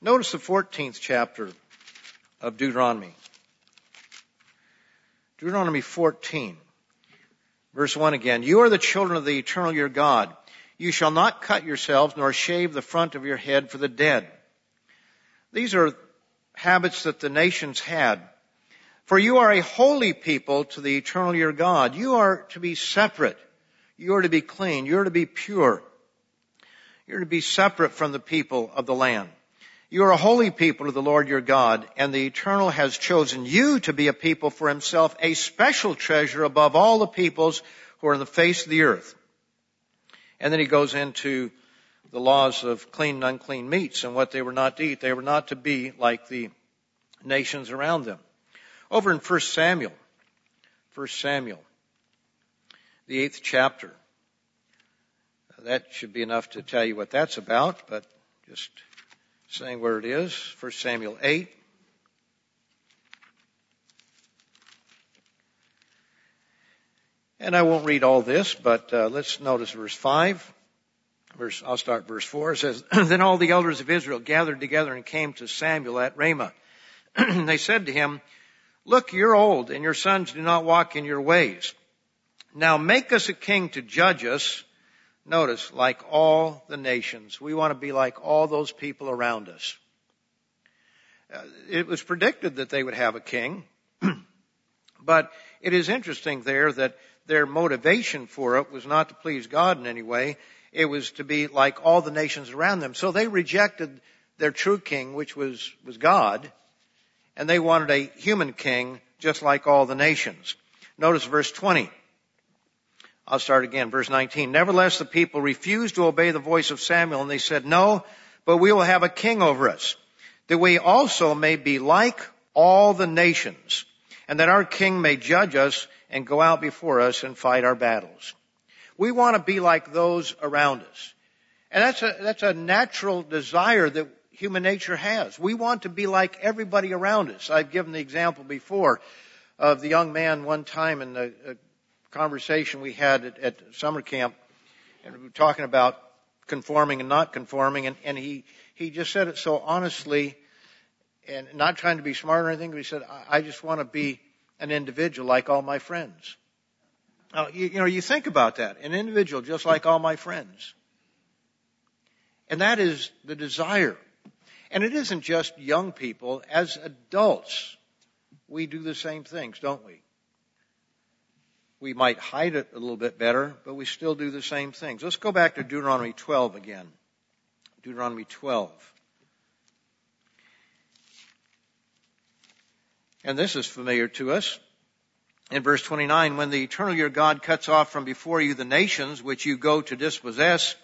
Notice the fourteenth chapter of Deuteronomy. Deuteronomy fourteen, verse one again. You are the children of the Eternal your God. You shall not cut yourselves nor shave the front of your head for the dead. These are habits that the nations had. For you are a holy people to the Eternal your God. You are to be separate. You are to be clean. You are to be pure. You are to be separate from the people of the land. You are a holy people to the Lord your God, and the Eternal has chosen you to be a people for himself, a special treasure above all the peoples who are in the face of the earth. And then he goes into the laws of clean and unclean meats and what they were not to eat. They were not to be like the nations around them. Over in First Samuel, First Samuel, the eighth chapter, that should be enough to tell you what that's about, but just saying where it is, First Samuel eight. And I won't read all this, but uh, let's notice verse five. Verse, I'll start verse four. It says, Then all the elders of Israel gathered together and came to Samuel at Ramah. They said to him, Look, you're old, and your sons do not walk in your ways. Now make us a king to judge us. Notice, like all the nations. We want to be like all those people around us. Uh, it was predicted that they would have a king. But it is interesting there that their motivation for it was not to please God in any way. It was to be like all the nations around them. So they rejected their true king, which was, was God, and they wanted a human king just like all the nations. Notice verse twenty. I'll start again, verse nineteen. Nevertheless, the people refused to obey the voice of Samuel, and they said, No, but we will have a king over us, that we also may be like all the nations, and that our king may judge us and go out before us and fight our battles. We want to be like those around us. And that's a, that's a natural desire that human nature has. We want to be like everybody around us. I've given the example before of the young man one time in the conversation we had at, at summer camp, and we were talking about conforming and not conforming, and, and he, he just said it so honestly, and not trying to be smart or anything, but he said, I just want to be an individual like all my friends. Now, you, you know, you think about that. An individual just like all my friends. And that is the desire. And it isn't just young people. As adults, we do the same things, don't we? We might hide it a little bit better, but we still do the same things. Let's go back to Deuteronomy twelve again. Deuteronomy twelve. And this is familiar to us. In verse twenty-nine, when the eternal your God cuts off from before you the nations which you go to dispossess,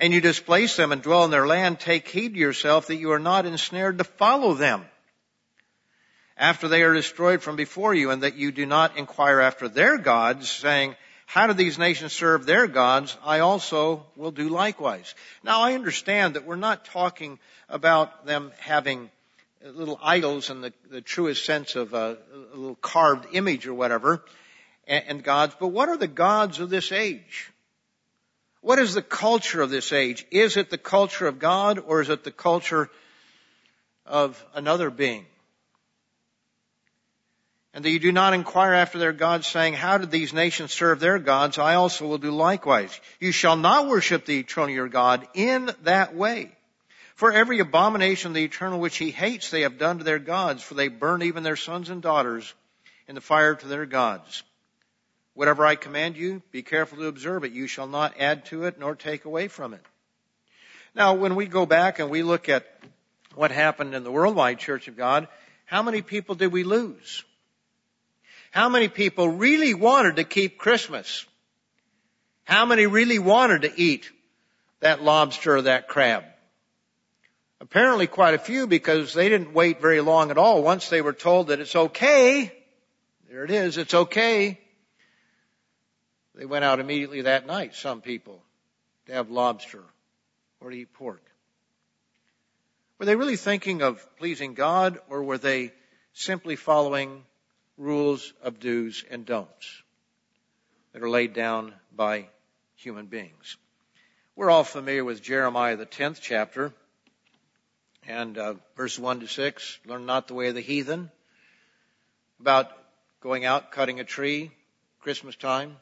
and you displace them and dwell in their land, take heed to yourself that you are not ensnared to follow them after they are destroyed from before you, and that you do not inquire after their gods, saying, How do these nations serve their gods? I also will do likewise. Now, I understand that we're not talking about them having little idols in the, the truest sense of a, a little carved image or whatever, and, and gods. But what are the gods of this age? What is the culture of this age? Is it the culture of God, or is it the culture of another being? And that you do not inquire after their gods, saying, How did these nations serve their gods? I also will do likewise. You shall not worship the eternal your God in that way. For every abomination of the eternal which he hates they have done to their gods, for they burn even their sons and daughters in the fire to their gods. Whatever I command you, be careful to observe it. You shall not add to it nor take away from it. Now, when we go back and we look at what happened in the worldwide Church of God, how many people did we lose? How many people really wanted to keep Christmas? How many really wanted to eat that lobster or that crab? Apparently quite a few, because they didn't wait very long at all. Once they were told that it's okay, there it is, it's okay, they went out immediately that night, some people, to have lobster or to eat pork. Were they really thinking of pleasing God, or were they simply following rules of do's and don'ts that are laid down by human beings? We're all familiar with Jeremiah, the tenth chapter. And uh, verse one to six, learn not the way of the heathen, about going out, cutting a tree, Christmas time.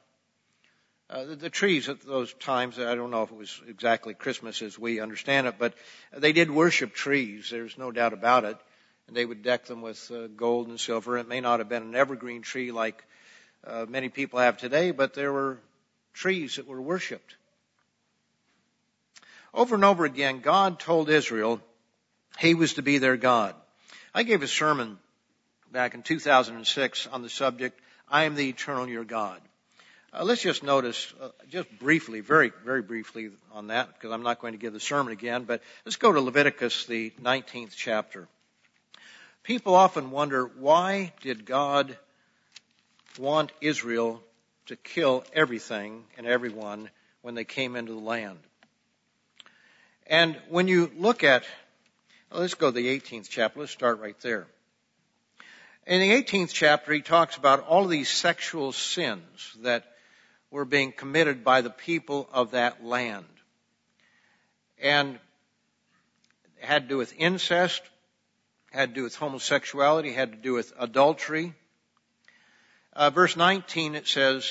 Uh, the, the trees at those times, I don't know if it was exactly Christmas as we understand it, but they did worship trees. There's no doubt about it. And they would deck them with uh, gold and silver. It may not have been an evergreen tree like uh, many people have today, but there were trees that were worshipped. Over and over again, God told Israel he was to be their God. I gave a sermon back in two thousand six on the subject, I am the eternal your God. Uh, let's just notice, uh, just briefly, very, very briefly on that, because I'm not going to give the sermon again, but let's go to Leviticus, the nineteenth chapter. People often wonder, why did God want Israel to kill everything and everyone when they came into the land. And when you look at, let's go to the eighteenth chapter. Let's start right there. In the eighteenth chapter, he talks about all of these sexual sins that were being committed by the people of that land. And it had to do with incest, had to do with homosexuality, had to do with adultery. Uh, verse nineteen, it says,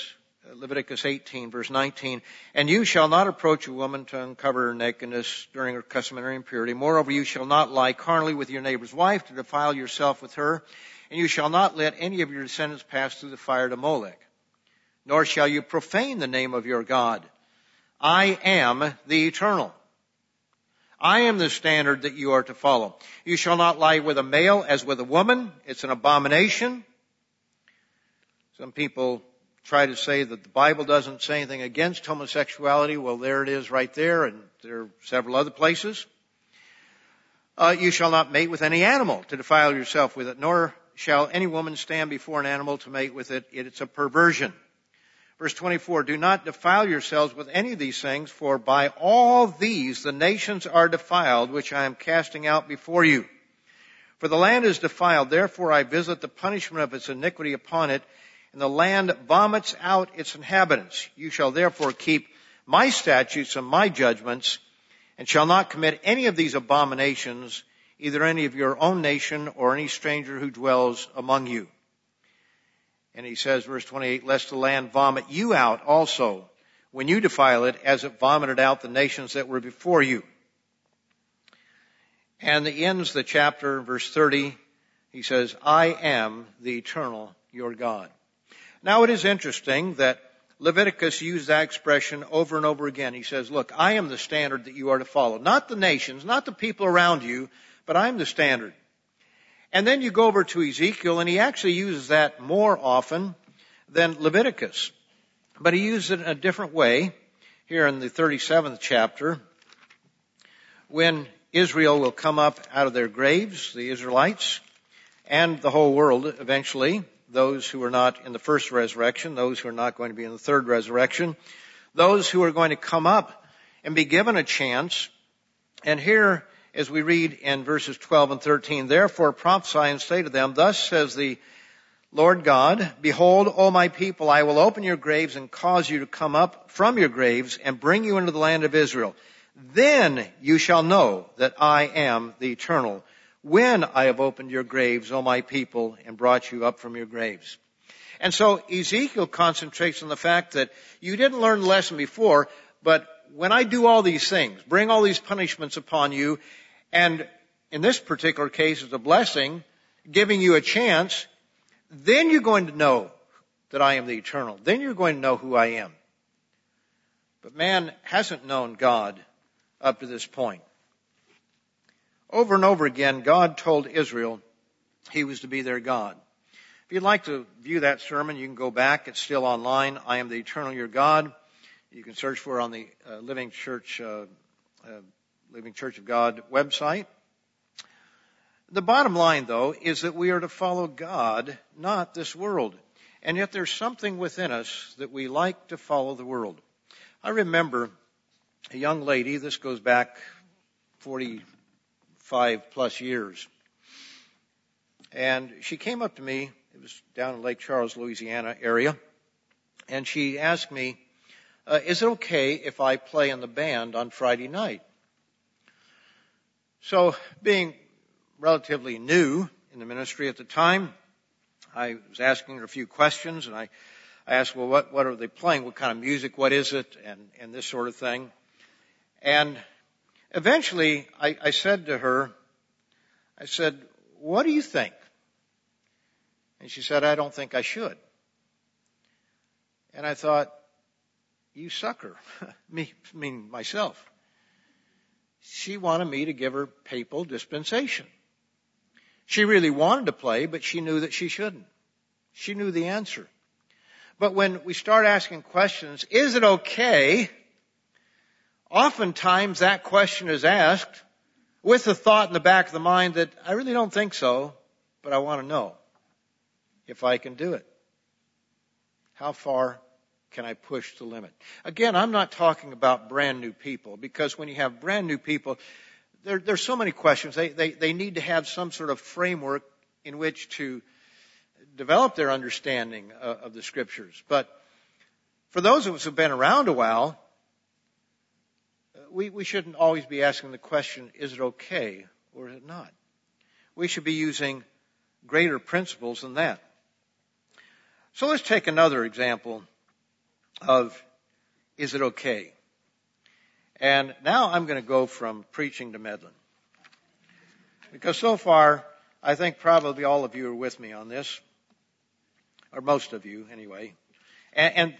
Leviticus eighteen, verse nineteen, "And you shall not approach a woman to uncover her nakedness during her customary impurity. Moreover, you shall not lie carnally with your neighbor's wife to defile yourself with her, and you shall not let any of your descendants pass through the fire to Molech. Nor shall you profane the name of your God. I am the Eternal. I am the standard that you are to follow. You shall not lie with a male as with a woman. It's an abomination." Some people try to say that the Bible doesn't say anything against homosexuality. Well, there it is right there, and there are several other places. Uh, you shall not mate with any animal to defile yourself with it, nor shall any woman stand before an animal to mate with it. It's a perversion. Verse twenty-four, "Do not defile yourselves with any of these things, for by all these the nations are defiled, which I am casting out before you. For the land is defiled, therefore I visit the punishment of its iniquity upon it, and the land vomits out its inhabitants. You shall therefore keep my statutes and my judgments, and shall not commit any of these abominations, either any of your own nation or any stranger who dwells among you." And he says, verse twenty-eight, "Lest the land vomit you out also when you defile it, as it vomited out the nations that were before you." And he ends the chapter, verse thirty, he says, "I am the Eternal, your God." Now it is interesting that Leviticus used that expression over and over again. He says, look, I am the standard that you are to follow. Not the nations, not the people around you, but I'm the standard. And then you go over to Ezekiel, and he actually uses that more often than Leviticus. But he uses it in a different way here in the thirty-seventh chapter, when Israel will come up out of their graves, the Israelites, and the whole world eventually, those who are not in the first resurrection, those who are not going to be in the third resurrection, those who are going to come up and be given a chance. And here, as we read in verses twelve and thirteen, "Therefore prophesy and say to them, thus says the Lord God, behold, O my people, I will open your graves and cause you to come up from your graves and bring you into the land of Israel. Then you shall know that I am the Eternal, when I have opened your graves, O my people, and brought you up from your graves." And so Ezekiel concentrates on the fact that you didn't learn the lesson before, but when I do all these things, bring all these punishments upon you, and in this particular case it's a blessing, giving you a chance, then you're going to know that I am the Eternal. Then you're going to know who I am. But man hasn't known God up to this point. Over and over again, God told Israel he was to be their God. If you'd like to view that sermon, you can go back. It's still online. I am the Eternal, your God. You can search for it on the uh, Living Church, uh, uh, Living Church of God website. The bottom line, though, is that we are to follow God, not this world. And yet there's something within us that we like to follow the world. I remember a young lady, this goes back forty-five plus years, and she came up to me, it was down in Lake Charles, Louisiana area, and she asked me, Uh, is it okay if I play in the band on Friday night? So, being relatively new in the ministry at the time, I was asking her a few questions, and I, I asked, well, what, what are they playing? What kind of music? What is it? And, and this sort of thing. And eventually, I, I said to her, I said, what do you think? And she said, I don't think I should. And I thought, you sucker, me, meaning myself. She wanted me to give her papal dispensation. She really wanted to play, but she knew that she shouldn't. She knew the answer. But when we start asking questions, is it okay? Oftentimes that question is asked with the thought in the back of the mind that I really don't think so, but I want to know if I can do it. How far can I push the limit? Again, I'm not talking about brand new people, because when you have brand new people, there, there's so many questions. They, they, they need to have some sort of framework in which to develop their understanding of, of the scriptures. But for those of us who've been around a while, we, we shouldn't always be asking the question, is it okay or is it not? We should be using greater principles than that. So let's take another example of, is it okay? And now I'm going to go from preaching to meddling. Because so far, I think probably all of you are with me on this, or most of you anyway. And, and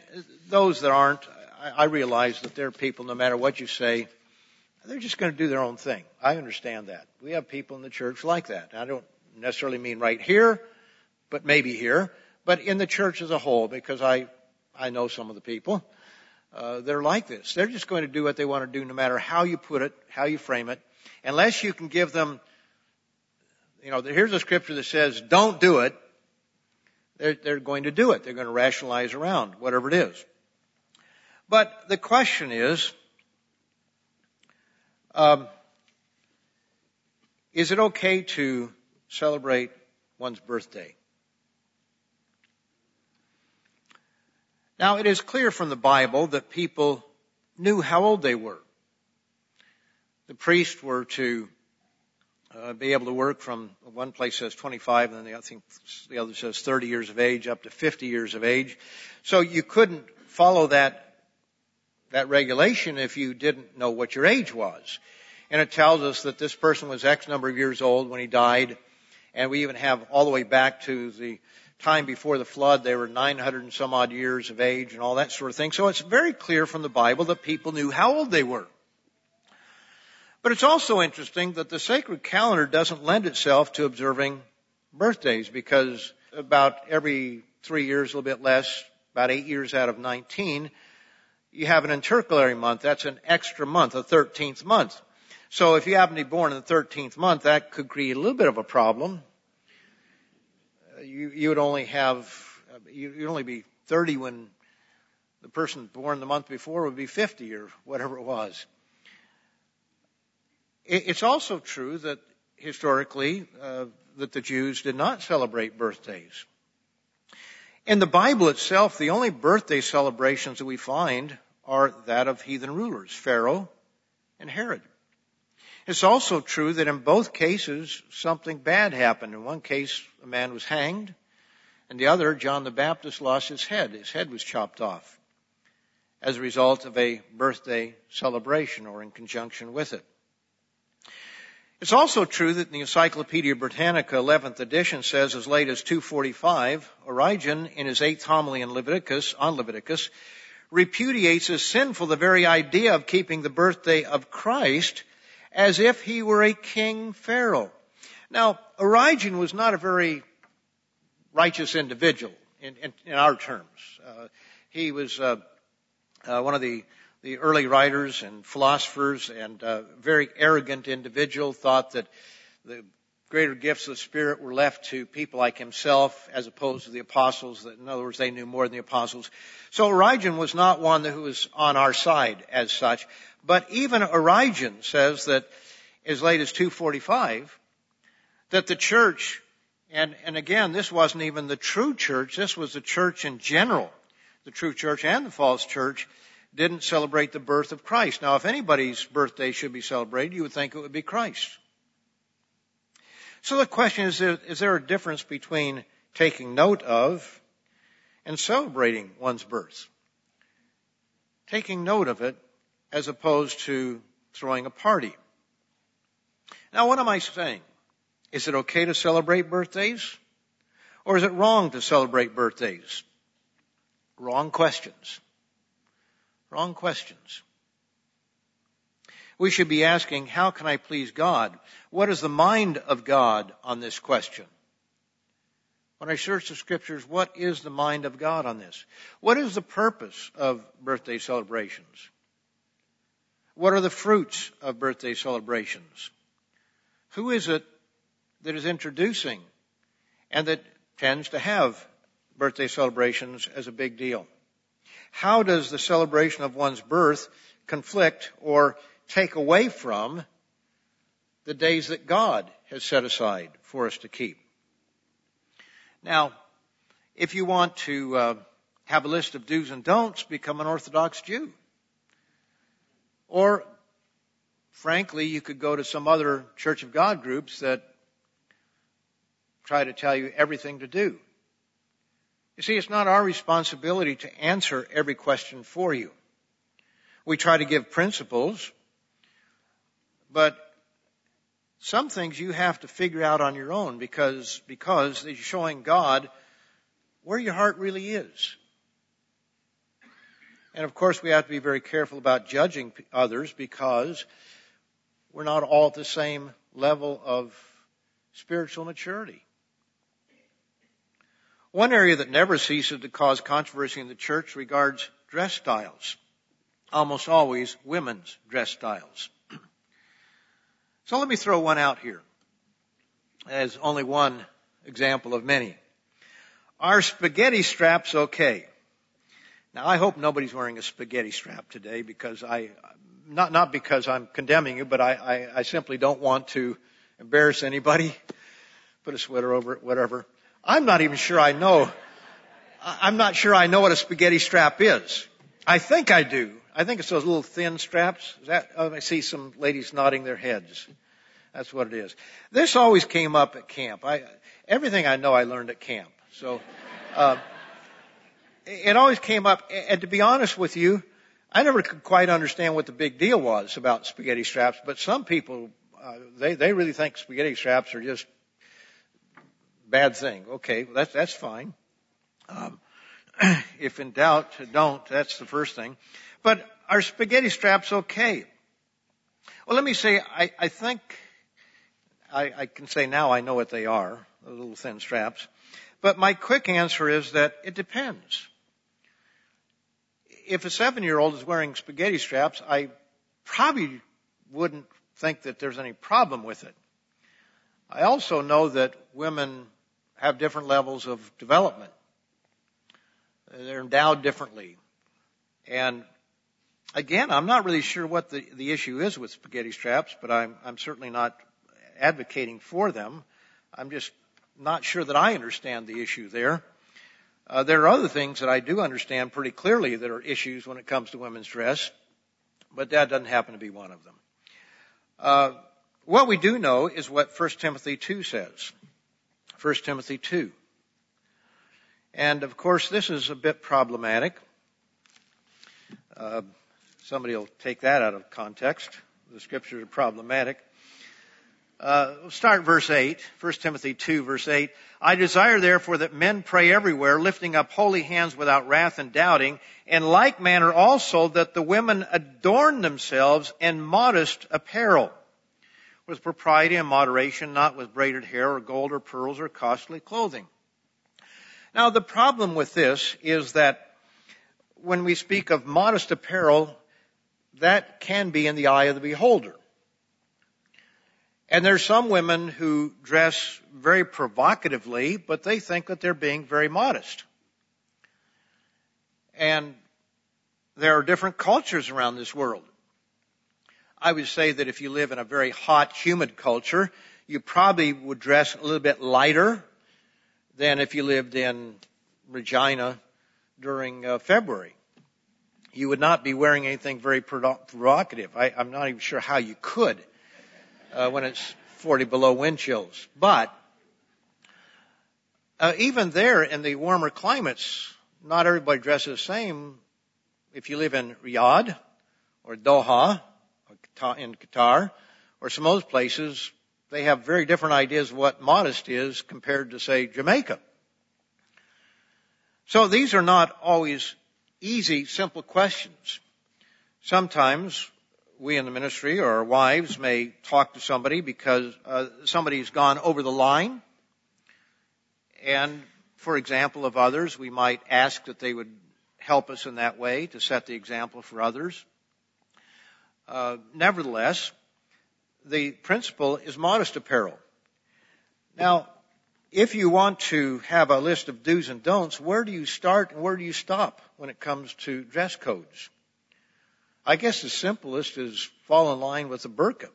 those that aren't, I, I realize that there are people, no matter what you say, they're just going to do their own thing. I understand that. We have people in the church like that. I don't necessarily mean right here, but maybe here, but in the church as a whole, because I, I know some of the people. Uh, they're like this. They're just going to do what they want to do, no matter how you put it, how you frame it, unless you can give them, you know, here's a scripture that says, don't do it. They're, they're going to do it. They're going to rationalize around whatever it is. But the question is, um, is it okay to celebrate one's birthday? Now, it is clear from the Bible that people knew how old they were. The priests were to uh, be able to work from, one place says twenty-five, and then the, I think the other says thirty years of age, up to fifty years of age. So you couldn't follow that, that regulation if you didn't know what your age was. And it tells us that this person was X number of years old when he died, and we even have all the way back to the time before the flood, they were nine hundred and some odd years of age and all that sort of thing. So it's very clear from the Bible that people knew how old they were. But it's also interesting that the sacred calendar doesn't lend itself to observing birthdays, because about every three years, a little bit less, about eight years out of nineteen, you have an intercalary month. That's an extra month, a thirteenth month. So if you happen to be born in the thirteenth month, that could create a little bit of a problem. You, you would only have, you'd only be thirty when the person born the month before would be fifty or whatever it was. It's also true that historically uh, that the Jews did not celebrate birthdays. In the Bible itself, the only birthday celebrations that we find are that of heathen rulers, Pharaoh and Herod. It's also true that in both cases, something bad happened. In one case, a man was hanged. In the other, John the Baptist lost his head. His head was chopped off as a result of a birthday celebration or in conjunction with it. It's also true that the Encyclopedia Britannica eleventh edition says as late as two forty-five, Origen, in his eighth homily in Leviticus, on Leviticus, repudiates as sinful the very idea of keeping the birthday of Christ as if he were a king pharaoh. Now, Origen was not a very righteous individual in, in, in our terms. Uh, he was uh, uh, one of the, the early writers and philosophers, and a very arrogant individual, thought that the greater gifts of the Spirit were left to people like himself as opposed to the apostles. That, in other words, they knew more than the apostles. So Origen was not one who was on our side as such. But even Origen says that as late as two forty-five, that the church, and, and again, this wasn't even the true church. This was the church in general. The true church and the false church didn't celebrate the birth of Christ. Now, if anybody's birthday should be celebrated, you would think it would be Christ. So the question is, is there a difference between taking note of and celebrating one's birth? Taking note of it as opposed to throwing a party. Now, what am I saying? Is it okay to celebrate birthdays? Or is it wrong to celebrate birthdays? Wrong questions. Wrong questions. We should be asking, how can I please God? What is the mind of God on this question? When I search the scriptures, what is the mind of God on this? What is the purpose of birthday celebrations? What are the fruits of birthday celebrations? Who is it that is introducing and that tends to have birthday celebrations as a big deal? How does the celebration of one's birth conflict or take away from the days that God has set aside for us to keep? Now, if you want to uh, have a list of do's and don'ts, become an Orthodox Jew. Or, frankly, you could go to some other Church of God groups that try to tell you everything to do. You see, it's not our responsibility to answer every question for you. We try to give principles, but some things you have to figure out on your own because, because it's showing God where your heart really is. And of course, we have to be very careful about judging others because we're not all at the same level of spiritual maturity. One area that never ceases to cause controversy in the church regards dress styles, almost always women's dress styles. So let me throw one out here as only one example of many. Are spaghetti straps okay? Now, I hope nobody's wearing a spaghetti strap today because I, not, not because I'm condemning you, but I, I, I simply don't want to embarrass anybody. Put a sweater over it, whatever. I'm not even sure I know. I'm not sure I know what a spaghetti strap is. I think I do. I think it's those little thin straps. Is that, oh, I see some ladies nodding their heads. That's what it is. This always came up at camp. I, everything I know I learned at camp. So, uh, it always came up. And to be honest with you, I never could quite understand what the big deal was about spaghetti straps. But some people, uh, they, they really think spaghetti straps are just bad thing. Okay, well, that's, that's fine. Um, if in doubt, don't. That's the first thing. But are spaghetti straps okay? Well, let me say, I, I think, I, I can say now I know what they are, those little thin straps. But my quick answer is that it depends. If a seven-year-old is wearing spaghetti straps, I probably wouldn't think that there's any problem with it. I also know that women have different levels of development. They're endowed differently. And again, I'm not really sure what the, the issue is with spaghetti straps, but I'm, I'm certainly not advocating for them. I'm just not sure that I understand the issue there. Uh, there are other things that I do understand pretty clearly that are issues when it comes to women's dress, but that doesn't happen to be one of them. Uh, What we do know is what First Timothy two says. First Timothy two. And, of course, this is a bit problematic. Uh, somebody will take that out of context. The scriptures are problematic. Uh, we'll start verse eight. First Timothy two, verse eight. I desire, therefore, that men pray everywhere, lifting up holy hands without wrath and doubting, and like manner also that the women adorn themselves in modest apparel, with propriety and moderation, not with braided hair or gold or pearls or costly clothing. Now, the problem with this is that when we speak of modest apparel, that can be in the eye of the beholder. And there's some women who dress very provocatively, but they think that they're being very modest. And there are different cultures around this world. I would say that if you live in a very hot, humid culture, you probably would dress a little bit lighter than if you lived in Regina during uh, February. You would not be wearing anything very provocative. I, I'm not even sure how you could uh, when it's forty below wind chills. But uh, even there in the warmer climates, not everybody dresses the same. If you live in Riyadh or Doha, in Qatar, or some of those places, they have very different ideas of what modest is compared to, say, Jamaica. So these are not always easy, simple questions. Sometimes we in the ministry or our wives may talk to somebody because uh, somebody's gone over the line. And, for example, of others, we might ask that they would help us in that way to set the example for others. Uh, nevertheless, the principle is modest apparel. Now, if you want to have a list of do's and don'ts, where do you start and where do you stop when it comes to dress codes? I guess the simplest is fall in line with the burqa.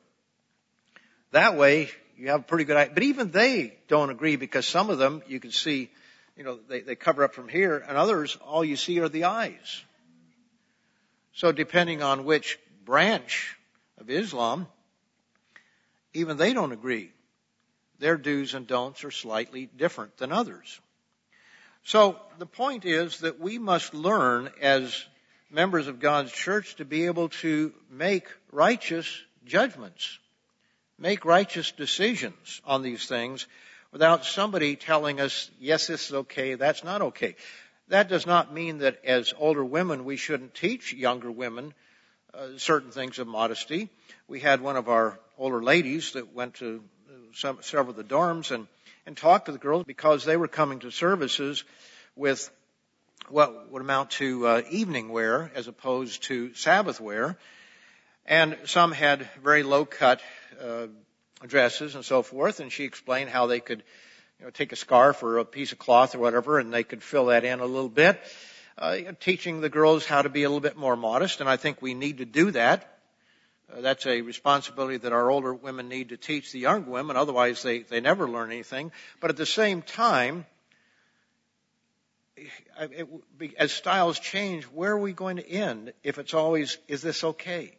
That way you have a pretty good idea. But even they don't agree, because some of them you can see, you know, they, they cover up from here, and others all you see are the eyes. So depending on which branch of Islam, even they don't agree. Their do's and don'ts are slightly different than others. So the point is that we must learn as members of God's church to be able to make righteous judgments, make righteous decisions on these things without somebody telling us, yes, this is okay, that's not okay. That does not mean that as older women we shouldn't teach younger women uh, certain things of modesty. We had one of our older ladies that went to Some, several of the dorms and, and talked to the girls, because they were coming to services with what would amount to uh, evening wear as opposed to Sabbath wear. And some had very low-cut uh, dresses and so forth, and she explained how they could, you know, take a scarf or a piece of cloth or whatever, and they could fill that in a little bit, uh, teaching the girls how to be a little bit more modest, and I think we need to do that. Uh, that's a responsibility that our older women need to teach the young women. Otherwise, they, they never learn anything. But at the same time, it, it, as styles change, where are we going to end if it's always, is this okay?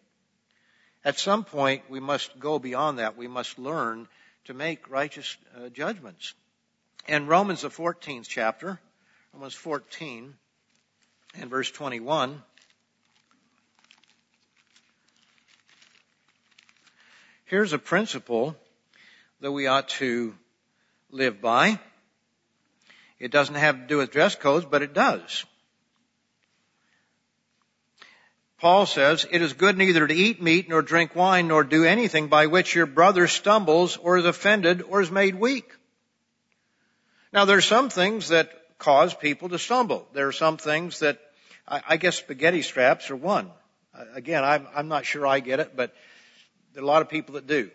At some point, we must go beyond that. We must learn to make righteous uh, judgments. In Romans, the fourteenth chapter, Romans fourteen and verse twenty-one, here's a principle that we ought to live by. It doesn't have to do with dress codes, but it does. Paul says, "It is good neither to eat meat nor drink wine nor do anything by which your brother stumbles or is offended or is made weak." Now, there are some things that cause people to stumble. There are some things that, I, I guess spaghetti straps are one. Again, I'm, I'm not sure I get it, but there are a lot of people that do.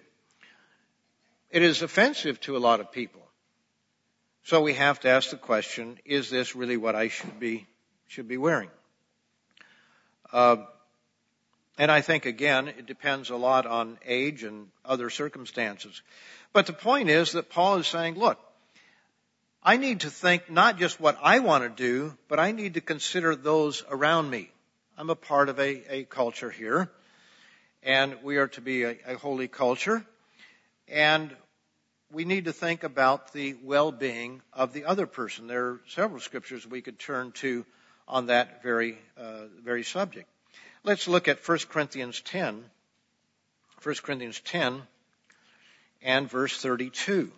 It is offensive to a lot of people. So we have to ask the question, is this really what I should be, should be wearing? Uh, and I think, again, it depends a lot on age and other circumstances. But the point is that Paul is saying, look, I need to think not just what I want to do, but I need to consider those around me. I'm a part of a, a culture here. And we are to be a, a holy culture. And we need to think about the well-being of the other person. There are several scriptures we could turn to on that very uh, very subject. Let's look at First Corinthians ten. First Corinthians ten and verse thirty-two.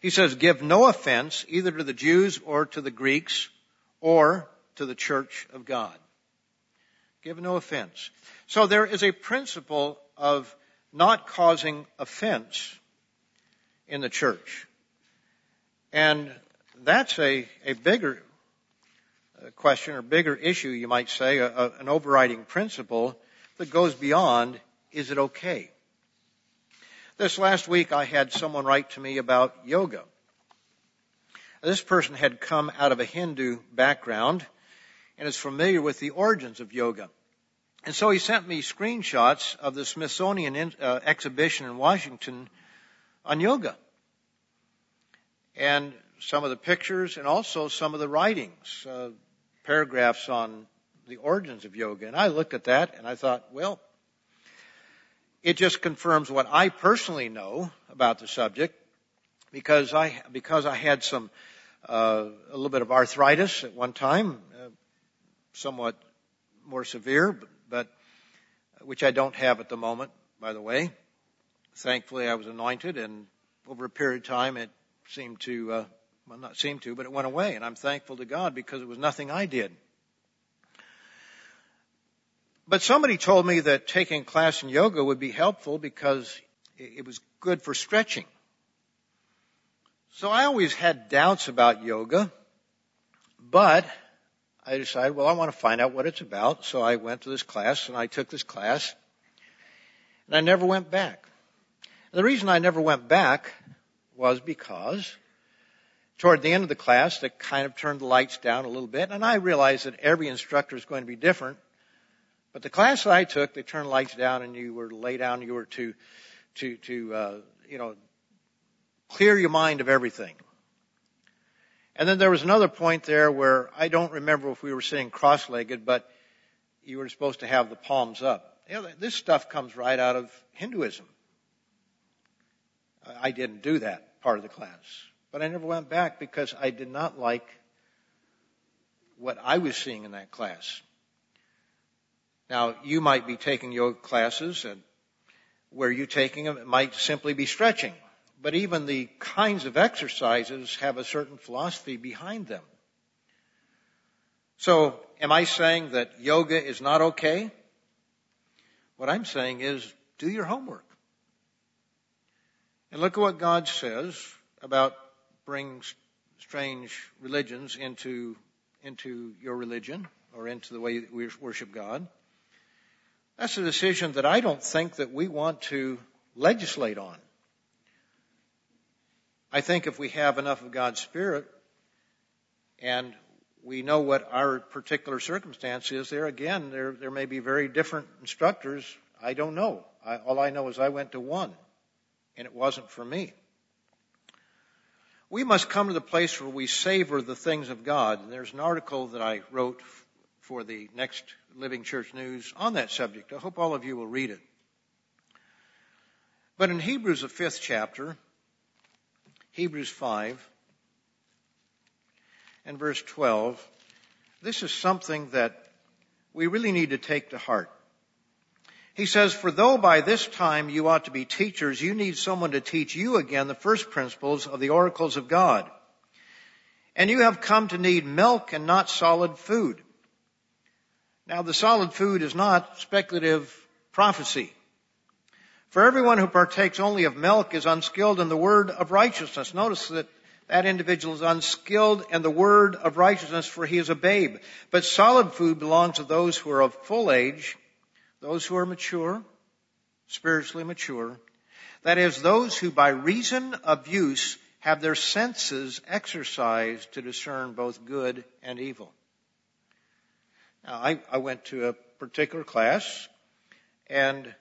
He says, "Give no offense either to the Jews or to the Greeks or to the church of God." Give no offense. So there is a principle of not causing offense in the church. And that's a, a bigger question or bigger issue, you might say, a, a, an overriding principle that goes beyond, is it okay? This last week I had someone write to me about yoga. This person had come out of a Hindu background and is familiar with the origins of yoga. And so he sent me screenshots of the Smithsonian in, uh, exhibition in Washington on yoga. And some of the pictures and also some of the writings, uh, paragraphs on the origins of yoga. And I looked at that and I thought, well, it just confirms what I personally know about the subject, because I, because I had some, uh, a little bit of arthritis at one time, uh, somewhat more severe, but, but which I don't have at the moment, by the way. Thankfully, I was anointed, and over a period of time, it seemed to, uh, well, not seemed to, but it went away, and I'm thankful to God because it was nothing I did. But somebody told me that taking class in yoga would be helpful because it was good for stretching. So I always had doubts about yoga, but I decided, well, I want to find out what it's about. So I went to this class, and I took this class, and I never went back. The reason I never went back was because toward the end of the class, they kind of turned the lights down a little bit. And I realized that every instructor is going to be different. But the class that I took, they turned the lights down and you were to lay down. You were to, to, to uh, you know, clear your mind of everything. And then there was another point there where I don't remember if we were sitting cross-legged, but you were supposed to have the palms up. You know, this stuff comes right out of Hinduism. I didn't do that part of the class. But I never went back because I did not like what I was seeing in that class. Now, you might be taking yoga classes, and where you're taking them, it might simply be stretching. But even the kinds of exercises have a certain philosophy behind them. So, am I saying that yoga is not okay? What I'm saying is, do your homework. And look at what God says about bringing strange religions into, into your religion or into the way that we worship God. That's a decision that I don't think that we want to legislate on. I think if we have enough of God's Spirit and we know what our particular circumstance is, there again, there there may be very different instructors. I don't know. I, all I know is I went to one, and it wasn't for me. We must come to the place where we savor the things of God. And there's an article that I wrote for the next Living Church News on that subject. I hope all of you will read it. But in Hebrews, the fifth chapter, Hebrews five and verse twelve, this is something that we really need to take to heart. He says, "For though by this time you ought to be teachers, you need someone to teach you again the first principles of the oracles of God. And you have come to need milk and not solid food." Now, the solid food is not speculative prophecy. "For everyone who partakes only of milk is unskilled in the word of righteousness." Notice that that individual is unskilled in the word of righteousness, for he is a babe. "But solid food belongs to those who are of full age," those who are mature, spiritually mature. "That is, those who by reason of use have their senses exercised to discern both good and evil." Now, I, I went to a particular class, and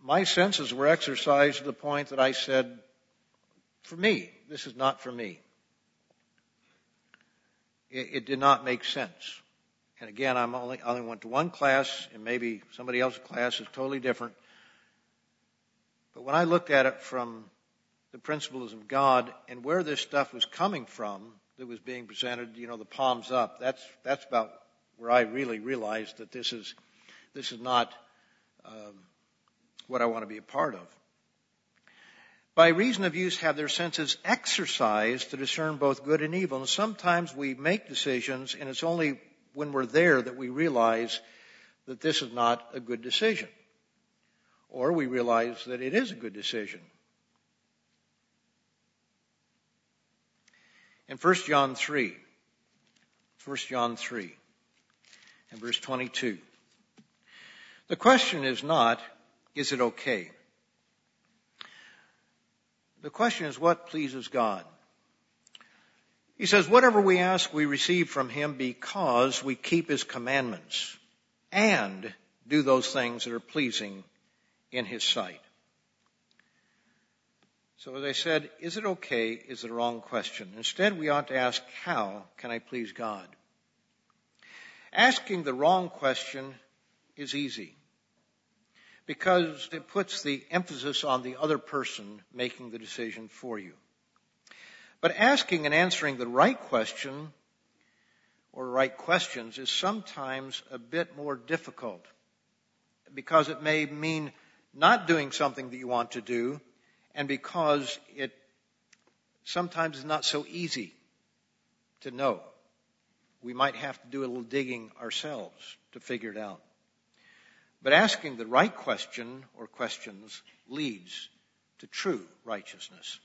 my senses were exercised to the point that I said, for me, this is not for me. It, it did not make sense. And again, I only, only went to one class, and maybe somebody else's class is totally different. But when I looked at it from the principles of God and where this stuff was coming from that was being presented, you know, the palms up, that's, that's about where I really realized that this is, this is not, um, what I want to be a part of. By reason of use, have their senses exercised to discern both good and evil. And sometimes we make decisions, and it's only when we're there that we realize that this is not a good decision. Or we realize that it is a good decision. In First John three, First John three, and verse twenty-two, the question is not, is it okay? The question is, what pleases God? He says, "Whatever we ask, we receive from him because we keep his commandments and do those things that are pleasing in his sight." So as I said, is it okay is the wrong question. Instead, we ought to ask, how can I please God? Asking the wrong question is easy, because it puts the emphasis on the other person making the decision for you. But asking and answering the right question or right questions is sometimes a bit more difficult, because it may mean not doing something that you want to do, and because it sometimes is not so easy to know. We might have to do a little digging ourselves to figure it out. But asking the right question or questions leads to true righteousness.